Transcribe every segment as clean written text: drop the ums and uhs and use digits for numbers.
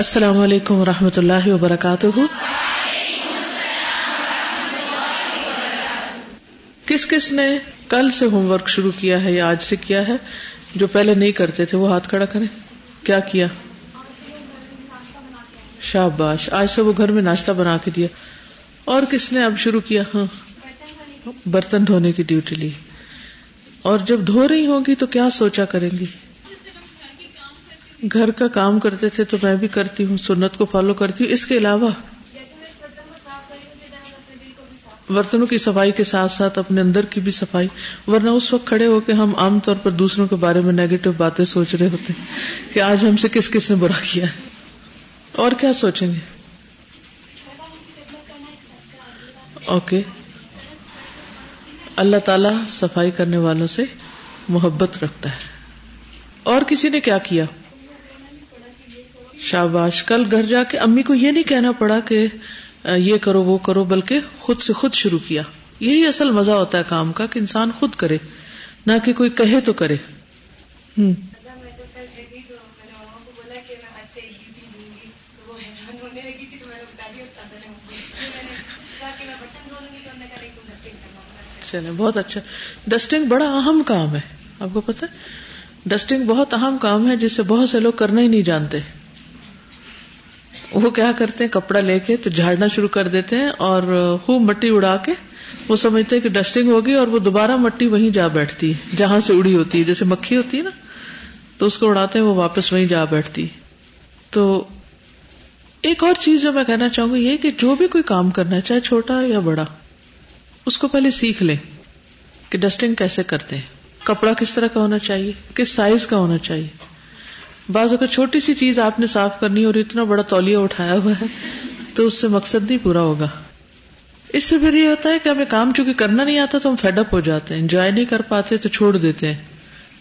السلام علیکم ورحمۃ اللہ وبرکاتہ. کس کس نے کل سے ہوم ورک شروع کیا ہے یا آج سے کیا ہے؟ جو پہلے نہیں کرتے تھے وہ ہاتھ کھڑا کریں. کیا کیا؟ شاباش. آج سے وہ گھر میں ناشتہ بنا کے دیا. اور کس نے اب شروع کیا؟ ہاں، برتن دھونے کی ڈیوٹی لی. اور جب دھو رہی ہوں گی تو کیا سوچا کریں گی؟ گھر کا کام کرتے تھے تو میں بھی کرتی ہوں، سنت کو فالو کرتی ہوں. اس کے علاوہ برتنوں کی صفائی کے ساتھ ساتھ اپنے اندر کی بھی صفائی، ورنہ اس وقت کھڑے ہو کے ہم عام طور پر دوسروں کے بارے میں نیگیٹو باتیں سوچ رہے ہوتے ہیں کہ آج ہم سے کس کس نے برا کیا ہے. اور کیا سوچیں گے؟ اوکے، اللہ تعالی صفائی کرنے والوں سے محبت رکھتا ہے. اور کسی نے کیا کیا؟ شاباش. کل گھر جا کے امی کو یہ نہیں کہنا پڑا کہ یہ کرو وہ کرو، بلکہ خود سے خود شروع کیا. یہی اصل مزہ ہوتا ہے کام کا کہ انسان خود کرے، نہ کہ کوئی کہے تو کرے. چلے، بہت اچھا. ڈسٹنگ بڑا اہم کام ہے، آپ کو پتا ہے؟ ڈسٹنگ بہت اہم کام ہے جسے بہت سے لوگ کرنا ہی نہیں جانتے. وہ کیا کرتے ہیں، کپڑا لے کے تو جھاڑنا شروع کر دیتے ہیں اور خوب مٹی اڑا کے وہ سمجھتے ہیں کہ ڈسٹنگ ہوگی، اور وہ دوبارہ مٹی وہیں جا بیٹھتی ہے جہاں سے اڑی ہوتی ہے. جیسے مکھی ہوتی ہے نا، تو اس کو اڑاتے ہیں، وہ واپس وہیں جا بیٹھتی. تو ایک اور چیز جو میں کہنا چاہوں گی یہ کہ جو بھی کوئی کام کرنا ہے، چاہے چھوٹا یا بڑا، اس کو پہلے سیکھ لیں کہ ڈسٹنگ کیسے کرتے ہیں، کپڑا کس طرح کا ہونا چاہیے، کس سائز کا ہونا چاہیے. بعض اگر چھوٹی سی چیز آپ نے صاف کرنی اور اتنا بڑا تولیہ اٹھایا ہوا ہے تو اس سے مقصد نہیں پورا ہوگا. اس سے پھر یہ ہوتا ہے کہ ہمیں کام چونکہ کرنا نہیں آتا تو ہم فیڈ اپ ہو جاتے ہیں، انجوائے نہیں کر پاتے تو چھوڑ دیتے ہیں،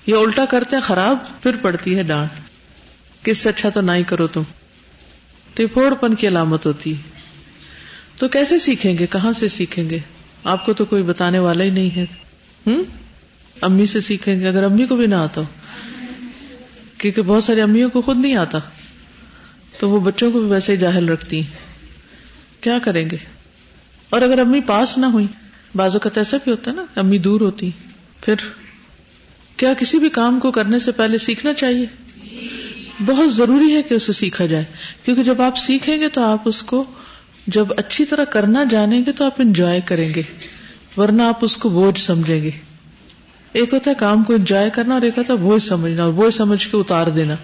یا الٹا کرتے ہیں خراب، پھر پڑتی ہے ڈانٹ کہ اس سے اچھا تو نہ ہی کرو تم. تو یہ پھوڑ پن کی علامت ہوتی ہے. تو کیسے سیکھیں گے، کہاں سے سیکھیں گے؟ آپ کو تو کوئی بتانے والا ہی نہیں ہے. امی سے سیکھیں گے، اگر امی کو بھی نہ آتا ہو، کیونکہ بہت ساری امیوں کو خود نہیں آتا تو وہ بچوں کو بھی ویسے ہی جاہل رکھتی ہیں. کیا کریں گے؟ اور اگر امی پاس نہ ہوئی، بعض اوقات ایسا بھی ہوتا ہے نا، امی دور ہوتی، پھر کیا کسی بھی کام کو کرنے سے پہلے سیکھنا چاہیے؟ بہت ضروری ہے کہ اسے سیکھا جائے، کیونکہ جب آپ سیکھیں گے تو آپ اس کو جب اچھی طرح کرنا جانیں گے تو آپ انجوائے کریں گے، ورنہ آپ اس کو بوجھ سمجھیں گے. ایک ہوتا ہے کام کو انجوائے کرنا، اور ایک ہوتا ہے بوجھ سمجھنا اور بوجھ سمجھ کے اتار دینا.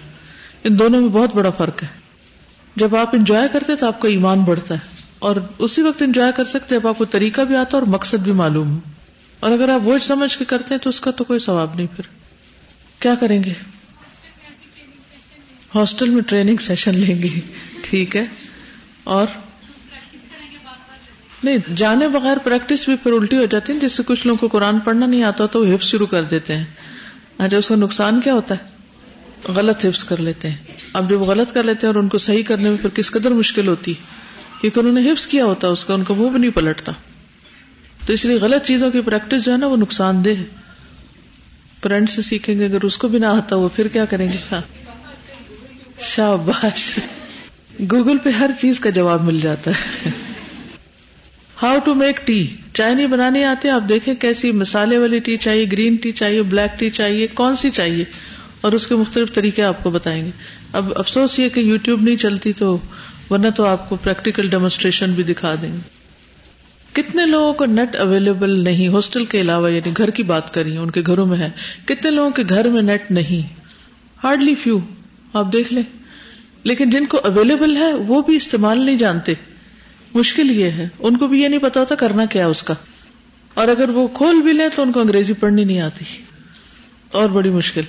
ان دونوں میں بہت بڑا فرق ہے. جب آپ انجوائے کرتے تو آپ کا ایمان بڑھتا ہے، اور اسی وقت انجوائے کر سکتے جب آپ کو طریقہ بھی آتا اور مقصد بھی معلوم ہو. اور اگر آپ بوجھ سمجھ کے کرتے ہیں تو اس کا تو کوئی ثواب نہیں. پھر کیا کریں گے؟ ہاسٹل میں ٹریننگ سیشن لیں گے، ٹھیک ہے. اور نہیں جانے بغیر پریکٹس بھی پھر الٹی ہو جاتی ہے، جس سے کچھ لوگوں کو قرآن پڑھنا نہیں آتا تو وہ حفظ شروع کر دیتے ہیں. اچھا، اس کا نقصان کیا ہوتا ہے؟ غلط حفظ کر لیتے ہیں. اب جب غلط کر لیتے ہیں اور ان کو صحیح کرنے میں پھر کس قدر مشکل ہوتی، کیونکہ انہوں نے حفظ کیا ہوتا اس کا، ان کو منہ بھی نہیں پلٹتا. تو اس لیے غلط چیزوں کی پریکٹس جو ہے نا وہ نقصان دہ ہے. فرینڈ سے سیکھیں گے، اگر اس کو بھی نہ آتا وہ پھر کیا کریں گے؟ ہاں، شاباش. گوگل پہ ہر چیز کا جواب مل جاتا ہے. ہاؤ ٹو میک ٹی، چائے نہیں بنانی آتی، آپ دیکھیں کیسی مسالے والی ٹی چاہیے، گرین ٹی چاہیے، بلیک ٹی چاہیے، کون سی چاہیے، اور اس کے مختلف طریقے آپ کو بتائیں گے. اب افسوس یہ کہ یوٹیوب نہیں چلتی، تو ورنہ تو آپ کو پریکٹیکل ڈیمونسٹریشن بھی دکھا دیں گے. کتنے لوگوں کو نیٹ اویلیبل نہیں، ہاسٹل کے علاوہ، یعنی گھر کی بات کر رہی ہوں، ان کے گھروں میں ہے. کتنے لوگوں کے گھر میں نیٹ نہیں، ہارڈلی فیو، آپ دیکھ لیں. لیکن جن کو اویلیبل ہے وہ بھی استعمال نہیں جانتے. مشکل یہ ہے، ان کو بھی یہ نہیں پتا ہوتا کرنا کیا اس کا، اور اگر وہ کھول بھی لیں تو ان کو انگریزی پڑھنی نہیں آتی، اور بڑی مشکل.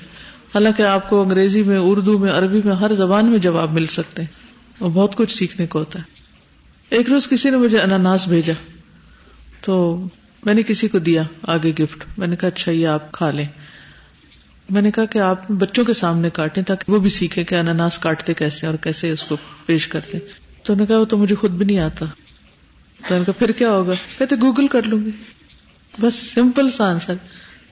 حالانکہ آپ کو انگریزی میں، اردو میں، عربی میں، ہر زبان میں جواب مل سکتے ہیں اور بہت کچھ سیکھنے کو ہوتا ہے. ایک روز کسی نے مجھے اناناس بھیجا تو میں نے کسی کو دیا آگے گفٹ. میں نے کہا اچھا یہ آپ کھا لیں. میں نے کہا کہ آپ بچوں کے سامنے کاٹیں تاکہ وہ بھی سیکھیں کہ اناناس کاٹتے کیسے اور کیسے اس کو پیش کرتے. تو انہوں نے کہا وہ تو مجھے خود بھی نہیں آتا. تو ان کا پھر کیا ہوگا؟ کہتے گوگل کر لوں گی. بس سمپل سا آنسر،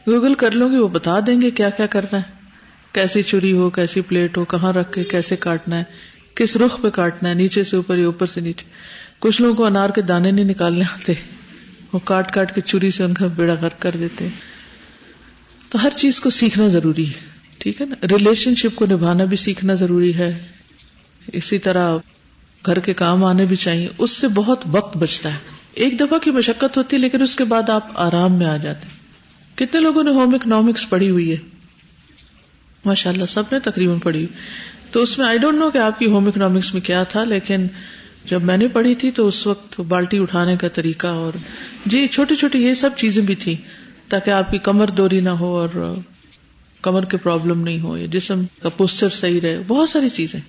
گوگل کر لوں گی، وہ بتا دیں گے کیا کیا کرنا ہے، کیسی چھری ہو، کیسی پلیٹ ہو، کہاں رکھ کے کیسے کاٹنا ہے، کس رخ پہ کاٹنا ہے، نیچے سے اوپر یا اوپر سے نیچے. کچھ لوگوں کو انار کے دانے نہیں نکالنے آتے، وہ کاٹ کاٹ کے چوری سے ان کا بیڑا غرق کر دیتے ہیں. تو ہر چیز کو سیکھنا ضروری ہے، ٹھیک ہے نا. ریلیشن شپ کو نبھانا بھی سیکھنا ضروری ہے، اسی طرح گھر کے کام آنے بھی چاہیے، اس سے بہت وقت بچتا ہے. ایک دفعہ کی مشقت ہوتی ہے لیکن اس کے بعد آپ آرام میں آ جاتے ہیں. کتنے لوگوں نے ہوم اکنامکس پڑھی ہوئی ہے؟ ماشاء اللہ سب نے تقریباً پڑھی. تو اس میں آئی ڈونٹ نو کہ آپ کی ہوم اکنامکس میں کیا تھا، لیکن جب میں نے پڑھی تھی تو اس وقت بالٹی اٹھانے کا طریقہ اور جی چھوٹی چھوٹی یہ سب چیزیں بھی تھیں، تاکہ آپ کی کمر دوری نہ ہو اور کمر کے پرابلم نہیں ہو، یا جسم کا پوسچر صحیح رہے. بہت ساری چیزیں،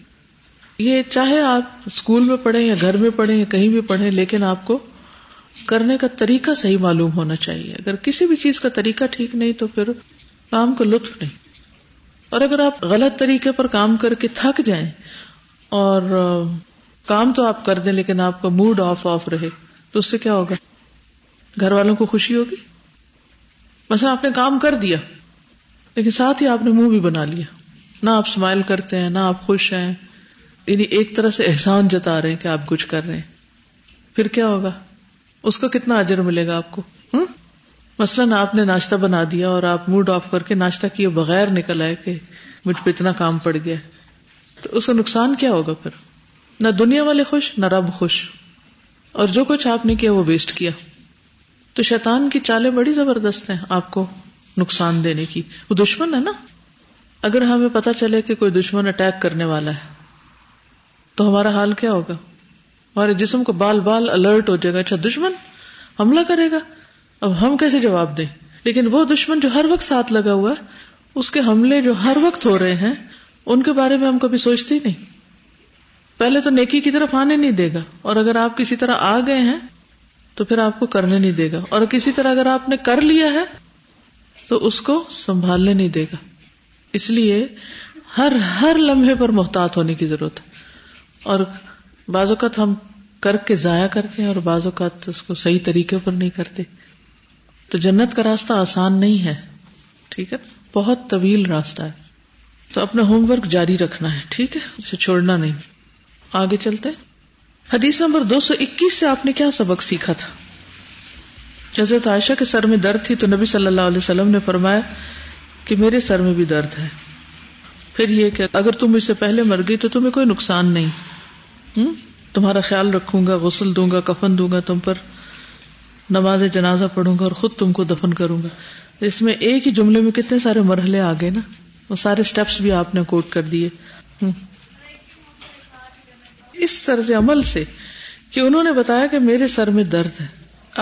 یہ چاہے آپ اسکول میں پڑھیں یا گھر میں پڑھیں یا کہیں بھی پڑھیں، لیکن آپ کو کرنے کا طریقہ صحیح معلوم ہونا چاہیے. اگر کسی بھی چیز کا طریقہ ٹھیک نہیں تو پھر کام کو لطف نہیں. اور اگر آپ غلط طریقے پر کام کر کے تھک جائیں اور کام تو آپ کر دیں لیکن آپ کا موڈ آف رہے تو اس سے کیا ہوگا؟ گھر والوں کو خوشی ہوگی. مثلا آپ نے کام کر دیا لیکن ساتھ ہی آپ نے منہ بھی بنا لیا، نہ آپ اسمائل کرتے ہیں، نہ آپ خوش ہیں، یعنی ایک طرح سے احسان جتا رہے ہیں کہ آپ کچھ کر رہے ہیں. پھر کیا ہوگا؟ اس کا کتنا اجر ملے گا آپ کو؟ مثلاً آپ نے ناشتہ بنا دیا اور آپ موڈ آف کر کے ناشتہ کیے بغیر نکل آئے کہ مجھ پہ اتنا کام پڑ گیا، تو اس کا نقصان کیا ہوگا؟ پھر نہ دنیا والے خوش نہ رب خوش، اور جو کچھ آپ نے کیا وہ ویسٹ کیا. تو شیطان کی چالیں بڑی زبردست ہیں آپ کو نقصان دینے کی. وہ دشمن ہے نا، اگر ہمیں پتہ چلے کہ کوئی دشمن اٹیک کرنے والا ہے تو ہمارا حال کیا ہوگا؟ ہمارے جسم کو بال بال الرٹ ہو جائے گا، اچھا دشمن حملہ کرے گا، اب ہم کیسے جواب دیں. لیکن وہ دشمن جو ہر وقت ساتھ لگا ہوا ہے، اس کے حملے جو ہر وقت ہو رہے ہیں، ان کے بارے میں ہم کبھی سوچتے ہی نہیں. پہلے تو نیکی کی طرف آنے نہیں دے گا، اور اگر آپ کسی طرح آ گئے ہیں تو پھر آپ کو کرنے نہیں دے گا، اور کسی طرح اگر آپ نے کر لیا ہے تو اس کو سنبھالنے نہیں دے گا. اس لیے ہر لمحے پر محتاط ہونے کی ضرورت ہے. اور بعض اوقات ہم کر کے ضائع کرتے ہیں اور بعض اوقات اس کو صحیح طریقے پر نہیں کرتے. تو جنت کا راستہ آسان نہیں ہے، ٹھیک ہے، بہت طویل راستہ ہے. تو اپنا ہوم ورک جاری رکھنا ہے، ٹھیک ہے، اسے چھوڑنا نہیں. آگے چلتے ہیں. حدیث نمبر 221 سے آپ نے کیا سبق سیکھا تھا؟ حضرت عائشہ کے سر میں درد تھی تو نبی صلی اللہ علیہ وسلم نے فرمایا کہ میرے سر میں بھی درد ہے. پھر یہ کہ اگر تم مجھ سے پہلے مر گئی تو تمہیں کوئی نقصان نہیں، تمہارا خیال رکھوں گا، غسل دوں گا، کفن دوں گا تم پر، نماز جنازہ پڑھوں گا اور خود تم کو دفن کروں گا. اس میں ایک ہی جملے میں کتنے سارے مرحلے آ گئے نا، وہ سارے سٹیپس بھی آپ نے کوٹ کر دیے. اس طرز عمل سے کہ انہوں نے بتایا کہ میرے سر میں درد ہے،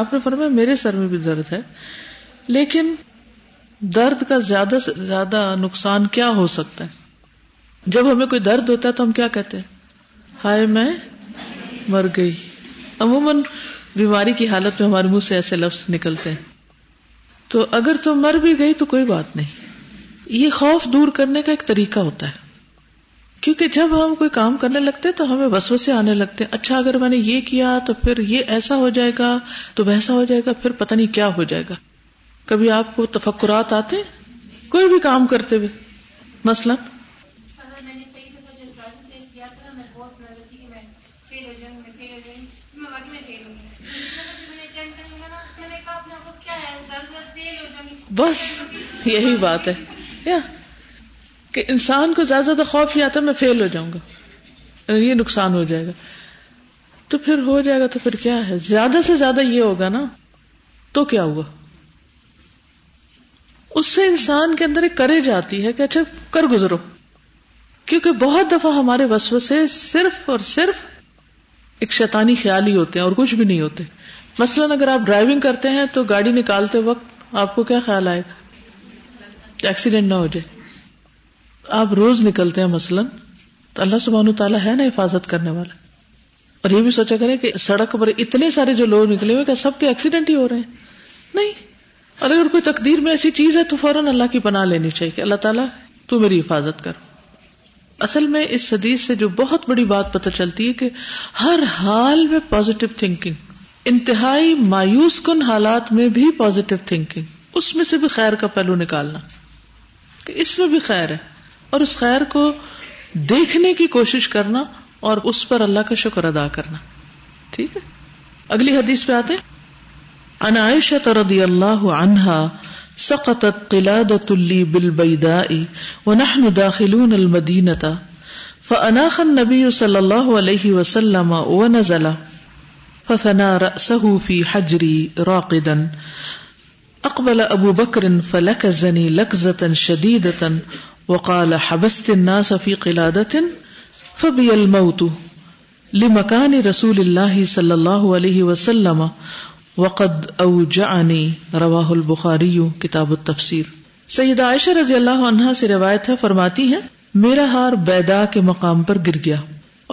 آپ نے فرمایا میرے سر میں بھی درد ہے، لیکن درد کا زیادہ سے زیادہ نقصان کیا ہو سکتا ہے؟ جب ہمیں کوئی درد ہوتا ہے تو ہم کیا کہتے ہیں؟ ہائے میں مر گئی. عموماً بیماری کی حالت میں ہمارے منہ سے ایسے لفظ نکلتے ہیں. تو اگر تم مر بھی گئی تو کوئی بات نہیں. یہ خوف دور کرنے کا ایک طریقہ ہوتا ہے، کیونکہ جب ہم کوئی کام کرنے لگتے تو ہمیں وسوسے آنے لگتے ہیں. اچھا اگر میں نے یہ کیا تو پھر یہ ایسا ہو جائے گا، تو ویسا ہو جائے گا، پھر پتہ نہیں کیا ہو جائے گا. کبھی آپ کو تفکرات آتے ہیں کوئی بھی کام کرتے ہوئے؟ مثلا بس یہی بات ہے کہ انسان کو زیادہ زیادہ خوف ہی آتا ہے میں فیل ہو جاؤں گا، یہ نقصان ہو جائے گا، تو پھر ہو جائے گا، تو پھر کیا ہے؟ زیادہ سے زیادہ یہ ہوگا نا، تو کیا ہوا؟ اس سے انسان کے اندر ایک کرج آتی ہے کہ اچھا کر گزرو. کیونکہ بہت دفعہ ہمارے وسوسے صرف اور صرف ایک شیطانی خیال ہی ہوتے ہیں اور کچھ بھی نہیں ہوتے. مثلا اگر آپ ڈرائیونگ کرتے ہیں تو گاڑی نکالتے وقت آپ کو کیا خیال آئے گا؟ ایکسیڈنٹ نہ ہو جائے. آپ روز نکلتے ہیں مثلا، تو اللہ سبحانہ تعالیٰ ہے نا حفاظت کرنے والا. اور یہ بھی سوچا کریں کہ سڑک پر اتنے سارے جو لوگ نکلے ہوئے کہ سب کے ایکسیڈنٹ ہی ہو رہے ہیں، نہیں. اور اگر کوئی تقدیر میں ایسی چیز ہے تو فوراً اللہ کی پناہ لینی چاہیے کہ اللہ تعالیٰ تو میری حفاظت کر. اصل میں اس حدیث سے جو بہت بڑی بات پتہ چلتی ہے کہ ہر حال میں پازیٹو تھنکنگ، انتہائی مایوس کن حالات میں بھی پازیٹو تھنکنگ، اس میں سے بھی خیر کا پہلو نکالنا کہ اس میں بھی خیر ہے، اور اس خیر کو دیکھنے کی کوشش کرنا اور اس پر اللہ کا شکر ادا کرنا. ٹھیک ہے، اگلی حدیث پہ آتے ہیں. عن عائشہ رضی اللہ عنہا سقطت قلادۃ لی بالبیداء ونحن داخلون المدینہ فاناخ النبی صلی اللہ علیہ وسلم ونزل فثنا رأسہ فی حجری راقدا اقبل ابو بکر فلکزنی لکزة شدیدة وقال حبست الناس فی قلادة فبی الموت لمکان رسول اللہ صلی اللہ علیہ وسلم وقد اوجعنی. رواہ البخاری، کتاب التفسیر. سیدہ عائشہ رضی اللہ عنہا سے روایت ہے، فرماتی ہیں میرا ہار بیدا کے مقام پر گر گیا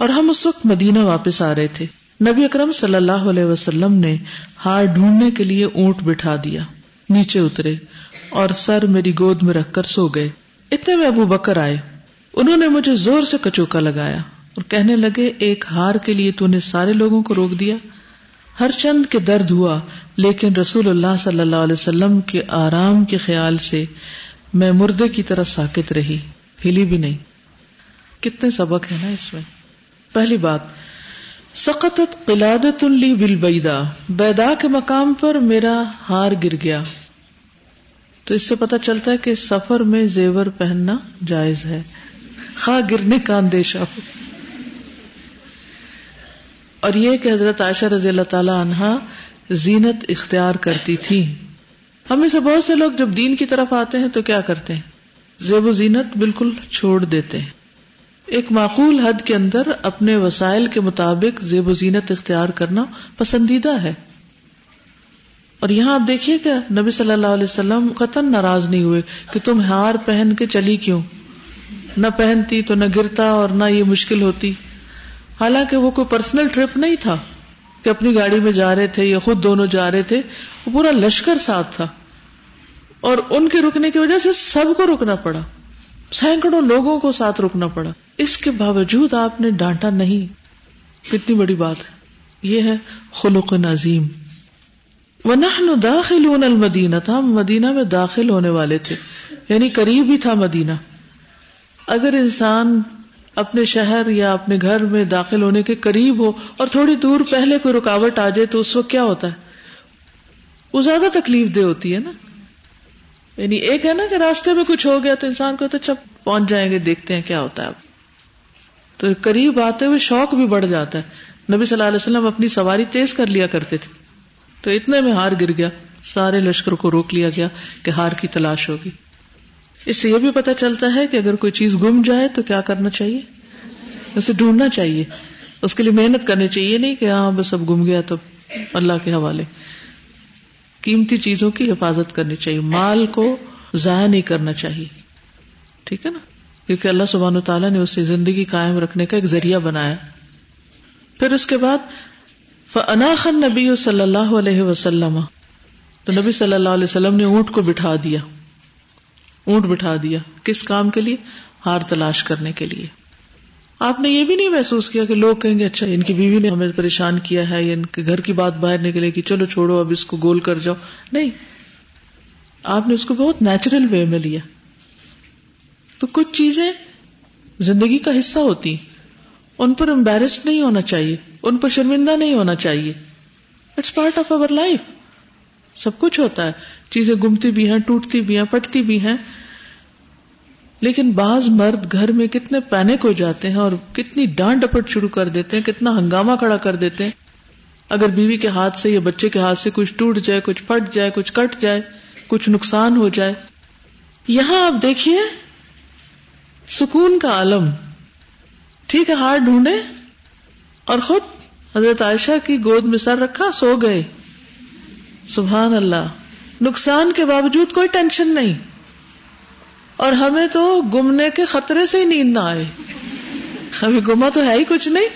اور ہم اس وقت مدینہ واپس آ رہے تھے. نبی اکرم صلی اللہ علیہ وسلم نے ہار ڈھونڈنے کے لیے اونٹ بٹھا دیا، نیچے اترے اور سر میری گود میں رکھ کر سو گئے. اتنے میں ابو بکر آئے، انہوں نے مجھے زور سے کچوکا لگایا اور کہنے لگے ایک ہار کے لیے تو نے سارے لوگوں کو روک دیا. ہر چند کے درد ہوا، لیکن رسول اللہ صلی اللہ علیہ وسلم کے آرام کے خیال سے میں مردے کی طرح ساکت رہی، ہلی بھی نہیں. کتنے سبق ہیں نا اس میں. پہلی بات، سقطت قلادۃ لی بالبیداء، بیدا کے مقام پر میرا ہار گر گیا. تو اس سے پتہ چلتا ہے کہ سفر میں زیور پہننا جائز ہے، خواہ گرنے کا اندیشہ ہو. اور یہ کہ حضرت عائشہ رضی اللہ تعالی عنہا زینت اختیار کرتی تھی. ہم میں سے بہت سے لوگ جب دین کی طرف آتے ہیں تو کیا کرتے ہیں، زیب و زینت بالکل چھوڑ دیتے ہیں. ایک معقول حد کے اندر اپنے وسائل کے مطابق زیب و زینت اختیار کرنا پسندیدہ ہے. اور یہاں آپ دیکھیے کہ نبی صلی اللہ علیہ وسلم قطعاً ناراض نہیں ہوئے کہ تم ہار پہن کے چلی کیوں، نہ پہنتی تو نہ گرتا اور نہ یہ مشکل ہوتی. حالانکہ وہ کوئی پرسنل ٹرپ نہیں تھا کہ اپنی گاڑی میں جا رہے تھے یا خود دونوں جا رہے تھے، وہ پورا لشکر ساتھ تھا. اور ان کے رکنے کی وجہ سے سب کو رکنا پڑا، سینکڑوں لوگوں کو ساتھ رکنا پڑا. اس کے باوجود آپ نے ڈانٹا نہیں، کتنی بڑی بات ہے. یہ ہے خلق عظیم. وَنَحْنُ دَاخِلُونَ الْمَدِينَةَ، تھا مدینہ میں داخل ہونے والے تھے، یعنی قریب ہی تھا مدینہ. اگر انسان اپنے شہر یا اپنے گھر میں داخل ہونے کے قریب ہو اور تھوڑی دور پہلے کوئی رکاوٹ آ جائے تو اس وقت کیا ہوتا ہے، وہ زیادہ تکلیف دہ ہوتی ہے نا. یعنی ایک ہے نا کہ راستے میں کچھ ہو گیا تو انسان کو ہوتا ہے چپ پہنچ جائیں گے، دیکھتے ہیں کیا ہوتا ہے. اب تو قریب آتے ہوئے شوق بھی بڑھ جاتا ہے. نبی صلی اللہ علیہ وسلم اپنی سواری تیز کر لیا کرتے تھے، تو اتنے میں ہار گر گیا، سارے لشکر کو روک لیا گیا کہ ہار کی تلاش ہوگی. اس سے یہ بھی پتہ چلتا ہے کہ اگر کوئی چیز گم جائے تو کیا کرنا چاہیے، اسے ڈھونڈنا چاہیے، اس کے لیے محنت کرنی چاہیے. نہیں کہ ہاں بس اب گم گیا تو اللہ کے حوالے. قیمتی چیزوں کی حفاظت کرنی چاہیے، مال کو ضائع نہیں کرنا چاہیے. ٹھیک ہے نا، کیونکہ اللہ سبحانہ وتعالیٰ نے اسے زندگی قائم رکھنے کا ایک ذریعہ بنایا. پھر اس کے بعد فَأَنَاخَ النَّبِيُّ صلی اللہ علیہ وسلم، تو نبی صلی اللہ علیہ وسلم نے اونٹ کو بٹھا دیا. اونٹ بٹھا دیا کس کام کے لیے، ہار تلاش کرنے کے لیے. آپ نے یہ بھی نہیں محسوس کیا کہ لوگ کہیں گے اچھا ان کی بیوی نے ہمیں پریشان کیا ہے، یا ان کے گھر کی بات باہر نکلے کہ چلو چھوڑو اب اس کو گول کر جاؤ. نہیں، آپ نے اس کو بہت نیچرل وے میں لیا. تو کچھ چیزیں زندگی کا حصہ ہوتی ہیں، ان پر امبیرسڈ نہیں ہونا چاہیے، ان پر شرمندہ نہیں ہونا چاہیے. It's part of our life. سب کچھ ہوتا ہے، چیزیں گمتی بھی ہیں، ٹوٹتی بھی ہیں، پھٹتی بھی ہیں. لیکن بعض مرد گھر میں کتنے پینک ہو جاتے ہیں اور کتنی ڈانٹ ڈپٹ شروع کر دیتے ہیں، کتنا ہنگامہ کھڑا کر دیتے ہیں. اگر بیوی کے ہاتھ سے یا بچے کے ہاتھ سے کچھ ٹوٹ جائے، کچھ پھٹ جائے، کچھ کٹ جائے، کچھ نقصان ہو جائے. یہاں آپ دیکھیے سکون کا عالم. ٹھیک ہے، ہار ڈھونڈے اور خود حضرت عائشہ کی گود میں سر رکھا، سو گئے. سبحان اللہ، نقصان کے باوجود کوئی ٹینشن نہیں. اور ہمیں تو گمنے کے خطرے سے ہی نیند نہ آئے، ہمیں گما تو ہے ہی کچھ نہیں،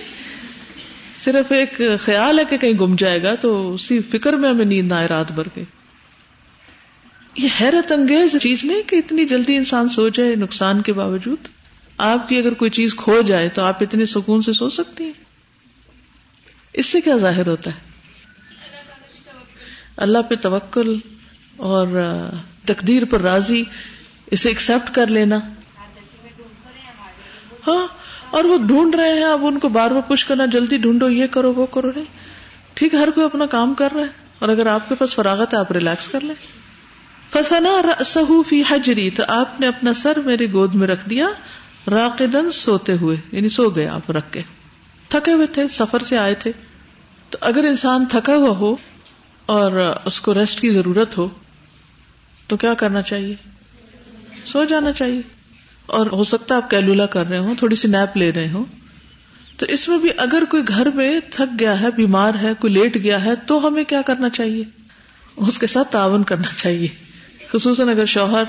صرف ایک خیال ہے کہ کہیں گم جائے گا، تو اسی فکر میں ہمیں نیند نہ آئے رات بھر کے. یہ حیرت انگیز چیز نہیں کہ اتنی جلدی انسان سو جائے نقصان کے باوجود. آپ کی اگر کوئی چیز کھو جائے تو آپ اتنے سکون سے سو سکتی ہیں. اس سے کیا ظاہر ہوتا ہے، اللہ پہ توکل اور تقدیر پر راضی، اسے ایکسپٹ کر لینا. ہاں، اور وہ ڈھونڈ رہے ہیں. اب ان کو بار بار پش کرنا, جلدی ڈھونڈو, یہ کرو, وہ کرو. نہیں, ٹھیک, ہر کوئی اپنا کام کر رہا ہے, اور اگر آپ کے پاس فراغت ہے آپ ریلیکس کر لیں. فَسَنَا رَأْسَهُ فِي حَجْرِي, تو آپ نے اپنا سر میری گود میں رکھ دیا. راقدن, سوتے ہوئے, یعنی سو گئے آپ رکھ کے. تھکے ہوئے تھے, سفر سے آئے تھے, تو اگر انسان تھکا ہوا ہو اور اس کو ریسٹ کی ضرورت ہو تو کیا کرنا چاہیے؟ سو جانا چاہیے. اور ہو سکتا ہے آپ کیلولا کر رہے ہوں, تھوڑی سی نیپ لے رہے ہوں. تو اس میں بھی اگر کوئی گھر میں تھک گیا ہے, بیمار ہے, کوئی لیٹ گیا ہے, تو ہمیں کیا کرنا چاہیے؟ اس کے ساتھ تعاون کرنا چاہیے. خصوصاً اگر شوہر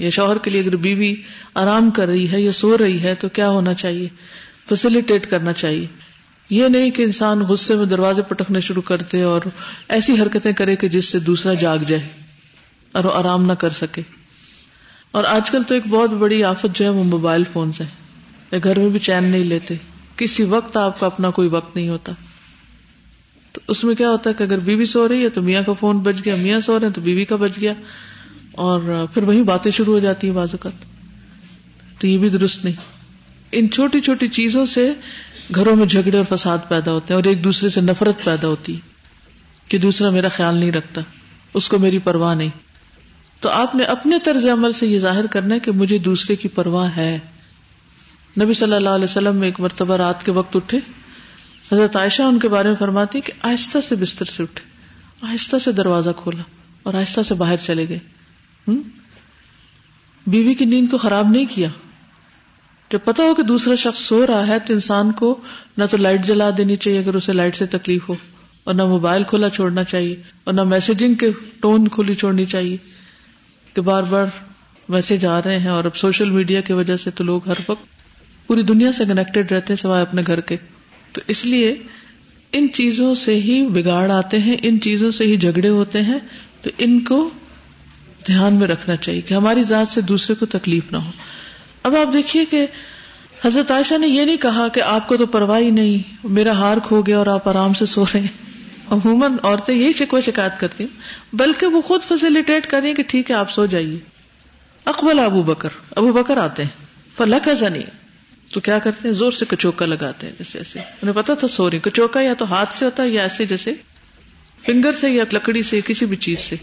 یا شوہر کے لیے اگر بیوی آرام کر رہی ہے یا سو رہی ہے تو کیا ہونا چاہیے؟ فیسیلیٹیٹ کرنا چاہیے. یہ نہیں کہ انسان غصے میں دروازے پٹکنے شروع کرتے اور ایسی حرکتیں کرے کہ جس سے دوسرا جاگ جائے اور وہ آرام نہ کر سکے. اور آج کل تو ایک بہت بڑی آفت جو ہے وہ موبائل فونز ہیں. گھر میں بھی چین نہیں لیتے, کسی وقت آپ کا اپنا کوئی وقت نہیں ہوتا. تو اس میں کیا ہوتا ہے کہ اگر بیوی سو رہی ہے تو میاں کا فون بج گیا, میاں سو رہے ہیں تو بیوی کا بج گیا, اور پھر وہی باتیں شروع ہو جاتی ہیں بعض اوقات. تو یہ بھی درست نہیں. ان چھوٹی چھوٹی چیزوں سے گھروں میں جھگڑے اور فساد پیدا ہوتے ہیں, اور ایک دوسرے سے نفرت پیدا ہوتی ہے کہ دوسرا میرا خیال نہیں رکھتا, اس کو میری پرواہ نہیں. تو آپ نے اپنے طرز عمل سے یہ ظاہر کرنا ہے کہ مجھے دوسرے کی پرواہ ہے. نبی صلی اللہ علیہ وسلم ایک مرتبہ رات کے وقت اٹھے. حضرت عائشہ ان کے بارے میں فرماتی کہ آہستہ سے بستر سے اٹھے, آہستہ سے دروازہ کھولا اور آہستہ سے باہر چلے گئے. بیوی کی نیند کو خراب نہیں کیا. جب پتا ہو کہ دوسرا شخص سو رہا ہے تو انسان کو نہ تو لائٹ جلا دینی چاہیے اگر اسے لائٹ سے تکلیف ہو, اور نہ موبائل کھلا چھوڑنا چاہیے, اور نہ میسیجنگ کے ٹون کھلی چھوڑنی چاہیے کہ بار بار میسج آ رہے ہیں. اور اب سوشل میڈیا کی وجہ سے تو لوگ ہر وقت پوری دنیا سے کنیکٹڈ رہتے ہیں سوائے اپنے گھر کے. تو اس لیے ان چیزوں سے ہی بگاڑ آتے ہیں, ان چیزوں سے ہی جھگڑے ہوتے ہیں. تو ان کو دھیان میں رکھنا چاہیے کہ ہماری ذات سے دوسرے کو تکلیف نہ ہو. اب آپ دیکھیے کہ حضرت عائشہ نے یہ نہیں کہا کہ آپ کو تو پرواہ ہی نہیں, میرا ہار کھو گیا اور آپ آرام سے سو رہے ہیں. عموماً عورتیں یہی شکوہ شکایت کرتی ہیں, بلکہ وہ خود فیسیلیٹیٹ کریں کہ ٹھیک ہے آپ سو جائیے. اقبل ابو بکر آتے ہیں. فلکزنی, تو کیا کرتے ہیں؟ زور سے کچوکا لگاتے ہیں, جیسے ایسے. انہیں پتا تھا سو رہی. کچوکا یا تو ہاتھ سے ہوتا ہے یا ایسے جیسے فنگر سے یا لکڑی سے, کسی بھی چیز سے.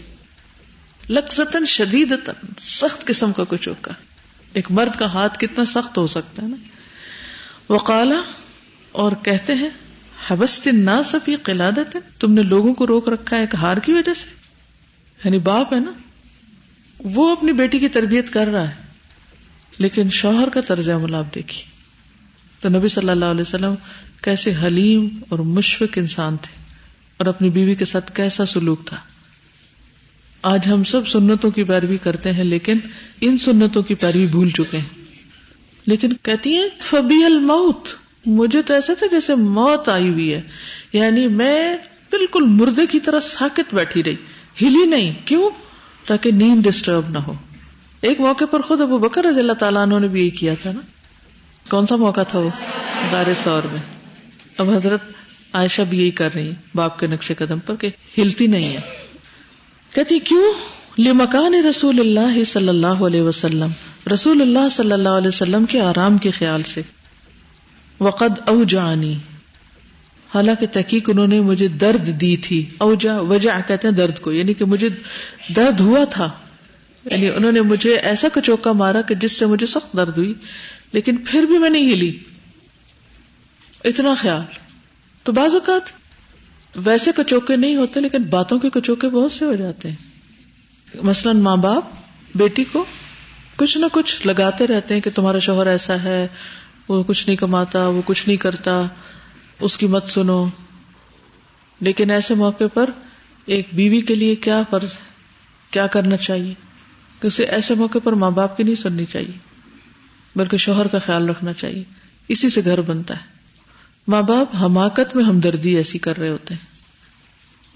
لکزتن شدیدتن, سخت قسم کا کچوکا. ایک مرد کا ہاتھ کتنا سخت ہو سکتا ہے نا. وقالا, اور کہتے ہیں حبست الناس فی قلادت, تم نے لوگوں کو روک رکھا ہے ایک ہار کی وجہ سے. یعنی باپ ہے نا, وہ اپنی بیٹی کی تربیت کر رہا ہے, لیکن شوہر کا طرز عمل آپ دیکھیے. تو نبی صلی اللہ علیہ وسلم کیسے حلیم اور مشفق انسان تھے, اور اپنی بیوی کے ساتھ کیسا سلوک تھا. آج ہم سب سنتوں کی پیروی کرتے ہیں لیکن ان سنتوں کی پیروی بھول چکے ہیں. لیکن کہتی ہیں فبی الموت, مجھے تو ایسا تھا جیسے موت آئی ہوئی ہے. یعنی میں بالکل مردے کی طرح ساکت بیٹھی رہی, ہلی نہیں. کیوں؟ تاکہ نیند ڈسٹرب نہ ہو. ایک موقع پر خود ابو بکر رضی اللہ تعالیٰ عنہ نے بھی یہ کیا تھا نا. کون سا موقع تھا وہ؟ غار ثور میں. اب حضرت عائشہ بھی یہی کر رہی ہیں باپ کے نقش قدم پر کہ ہلتی نہیں ہے. کہتی کیوں؟ لمکان رسول اللہ صلی اللہ علیہ وسلم, رسول اللہ صلی اللہ علیہ وسلم کے آرام کے خیال سے. وقد اوجانی, حالانکہ تحقیق انہوں نے مجھے درد دی تھی. اوجا وجع کہتے ہیں درد کو, یعنی کہ مجھے درد ہوا تھا. یعنی انہوں نے مجھے ایسا کچوکا مارا کہ جس سے مجھے سخت درد ہوئی, لیکن پھر بھی میں نہیں ہلی. اتنا خیال. تو بعض اوقات ویسے کچوکے نہیں ہوتے لیکن باتوں کے کچوکے بہت سے ہو جاتے ہیں. مثلاً ماں باپ بیٹی کو کچھ نہ کچھ لگاتے رہتے ہیں کہ تمہارا شوہر ایسا ہے, وہ کچھ نہیں کماتا, وہ کچھ نہیں کرتا, اس کی مت سنو. لیکن ایسے موقع پر ایک بیوی کے لیے کیا فرض ہے, کیا کرنا چاہیے کہ اسے ایسے موقع پر ماں باپ کی نہیں سننی چاہیے بلکہ شوہر کا خیال رکھنا چاہیے. اسی سے گھر بنتا ہے. ماں باپ حماقت میں ہمدردی ایسی کر رہے ہوتے ہیں,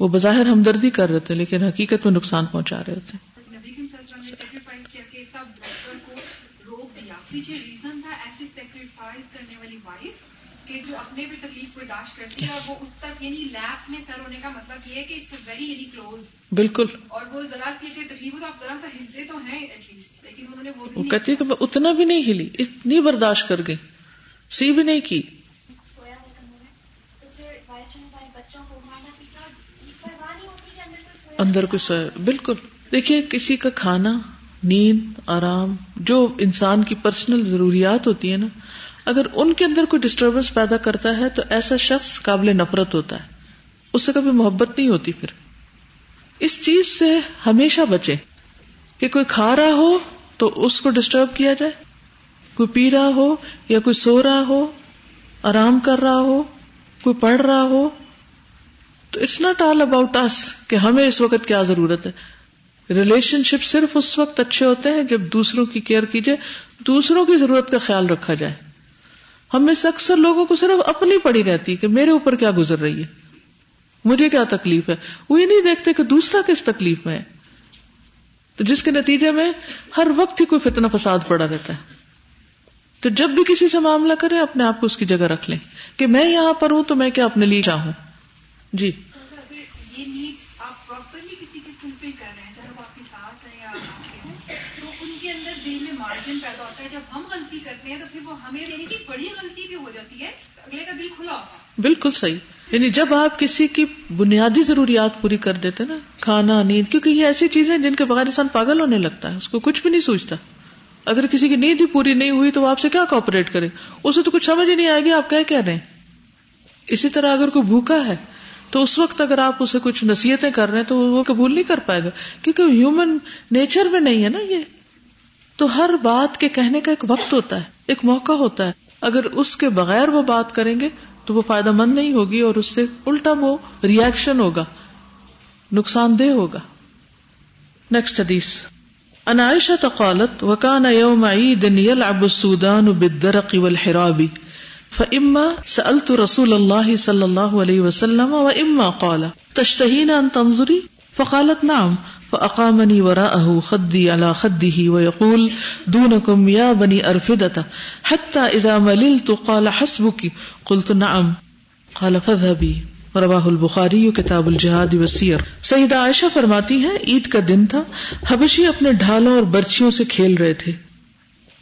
وہ بظاہر ہمدردی کر رہے ہوتے ہیں لیکن حقیقت میں نقصان پہنچا رہے ہوتے ہیں. نبی کریم صلی اللہ علیہ وسلم نے سیکریفائس کیا کہ سب بچوں کو روک دیا. پیچھے ریزن تھا ایسے سیکریفائس کرنے والی وائف کہ جو اپنے بھی تکلیف برداشت کرتی ہے, اور وہ اس تک یعنی لیپ میں سر ہونے کا مطلب یہ ہے کہ اٹس ویری یعنی کلوز, بالکل. اور وہ ذرا سی تکلیف ہو تو آپ ذرا سا ہلتے تو ہیں ایٹ لیسٹ, لیکن انہوں نے وہ کہتی ہے کہ میں اتنا بھی نہیں ہلی, اتنی برداشت کر گئی. سی بھی نہیں کی. اندر کوئی سویا؟ بالکل. دیکھیے کسی کا کھانا، نیند، آرام، جو انسان کی پرسنل ضروریات ہوتی ہے نا، اگر ان کے اندر کوئی ڈسٹربنس پیدا کرتا ہے تو ایسا شخص قابل نفرت ہوتا ہے، اس سے کبھی محبت نہیں ہوتی. پھر اس چیز سے ہمیشہ بچیں کہ کوئی کھا رہا ہو تو اس کو ڈسٹرب کیا جائے، کوئی پی رہا ہو یا کوئی سو رہا ہو، آرام کر رہا ہو، کوئی پڑھ رہا ہو. تو اٹس ناٹ آل اباؤٹ اس کہ ہمیں اس وقت کیا ضرورت ہے. ریلیشن شپ صرف اس وقت اچھے ہوتے ہیں جب دوسروں کی کیئر کی جائے، دوسروں کی ضرورت کا خیال رکھا جائے. ہم میں سے اکثر لوگوں کو صرف اپنی پڑی رہتی کہ میرے اوپر کیا گزر رہی ہے، مجھے کیا تکلیف ہے، وہ یہ نہیں دیکھتے کہ دوسرا کس تکلیف میں ہے. تو جس کے نتیجے میں ہر وقت ہی کوئی فتنہ فساد پڑا رہتا ہے. تو جب بھی کسی سے معاملہ کریں اپنے آپ کو اس کی جگہ رکھ لیں کہ میں یہاں پر ہوں تو میں کیا اپنے لیے چاہوں. جی پیدا ہوتا ہے جب ہم غلطی کرتے ہیں تو پھر وہ ہمیں بڑی غلطی بھی ہو جاتی ہے، اگلے کا دل کھلا ہوتا ہے. بالکل صحیح. یعنی جب آپ کسی کی بنیادی ضروریات پوری کر دیتے نا، کھانا، نیند، کیونکہ یہ ایسی چیزیں جن کے بغیر انسان پاگل ہونے لگتا ہے، اس کو کچھ بھی نہیں سوچتا. اگر کسی کی نیند ہی پوری نہیں ہوئی تو وہ آپ سے کیا کوپریٹ کرے، اسے تو کچھ سمجھ ہی نہیں آئے گی آپ کیا رہے ہیں. اسی طرح اگر کوئی بھوکا ہے تو اس وقت اگر آپ اسے کچھ نصیحتیں کر رہے ہیں تو وہ قبول نہیں کر پائے گا، کیونکہ ہیومن نیچر میں نہیں ہے نا یہ. تو ہر بات کے کہنے کا ایک وقت ہوتا ہے، ایک موقع ہوتا ہے. اگر اس کے بغیر وہ بات کریں گے تو وہ فائدہ مند نہیں ہوگی اور اس سے الٹا وہ ری ایکشن ہوگا، نقصان دہ ہوگا. نیکسٹ حدیث. عن عائشة قالت وكان يوم عيد يلعب السودان بالدرق والحراب فإما سألت رسول الله صلى الله عليه وسلم وإما قال تشتهين أن تنظري فقالت نعم فأقامني وراءه خدي على خده ويقول دونكم يا بني أرفدة حتى إذا مللت قال حسبك قلت نعم قال فاذهبي. رواہ البخاری کتاب الجہاد والسیر. سیدہ عائشہ فرماتی ہیں عید کا دن تھا، حبشی اپنے ڈھالوں اور برچیوں سے کھیل رہے تھے.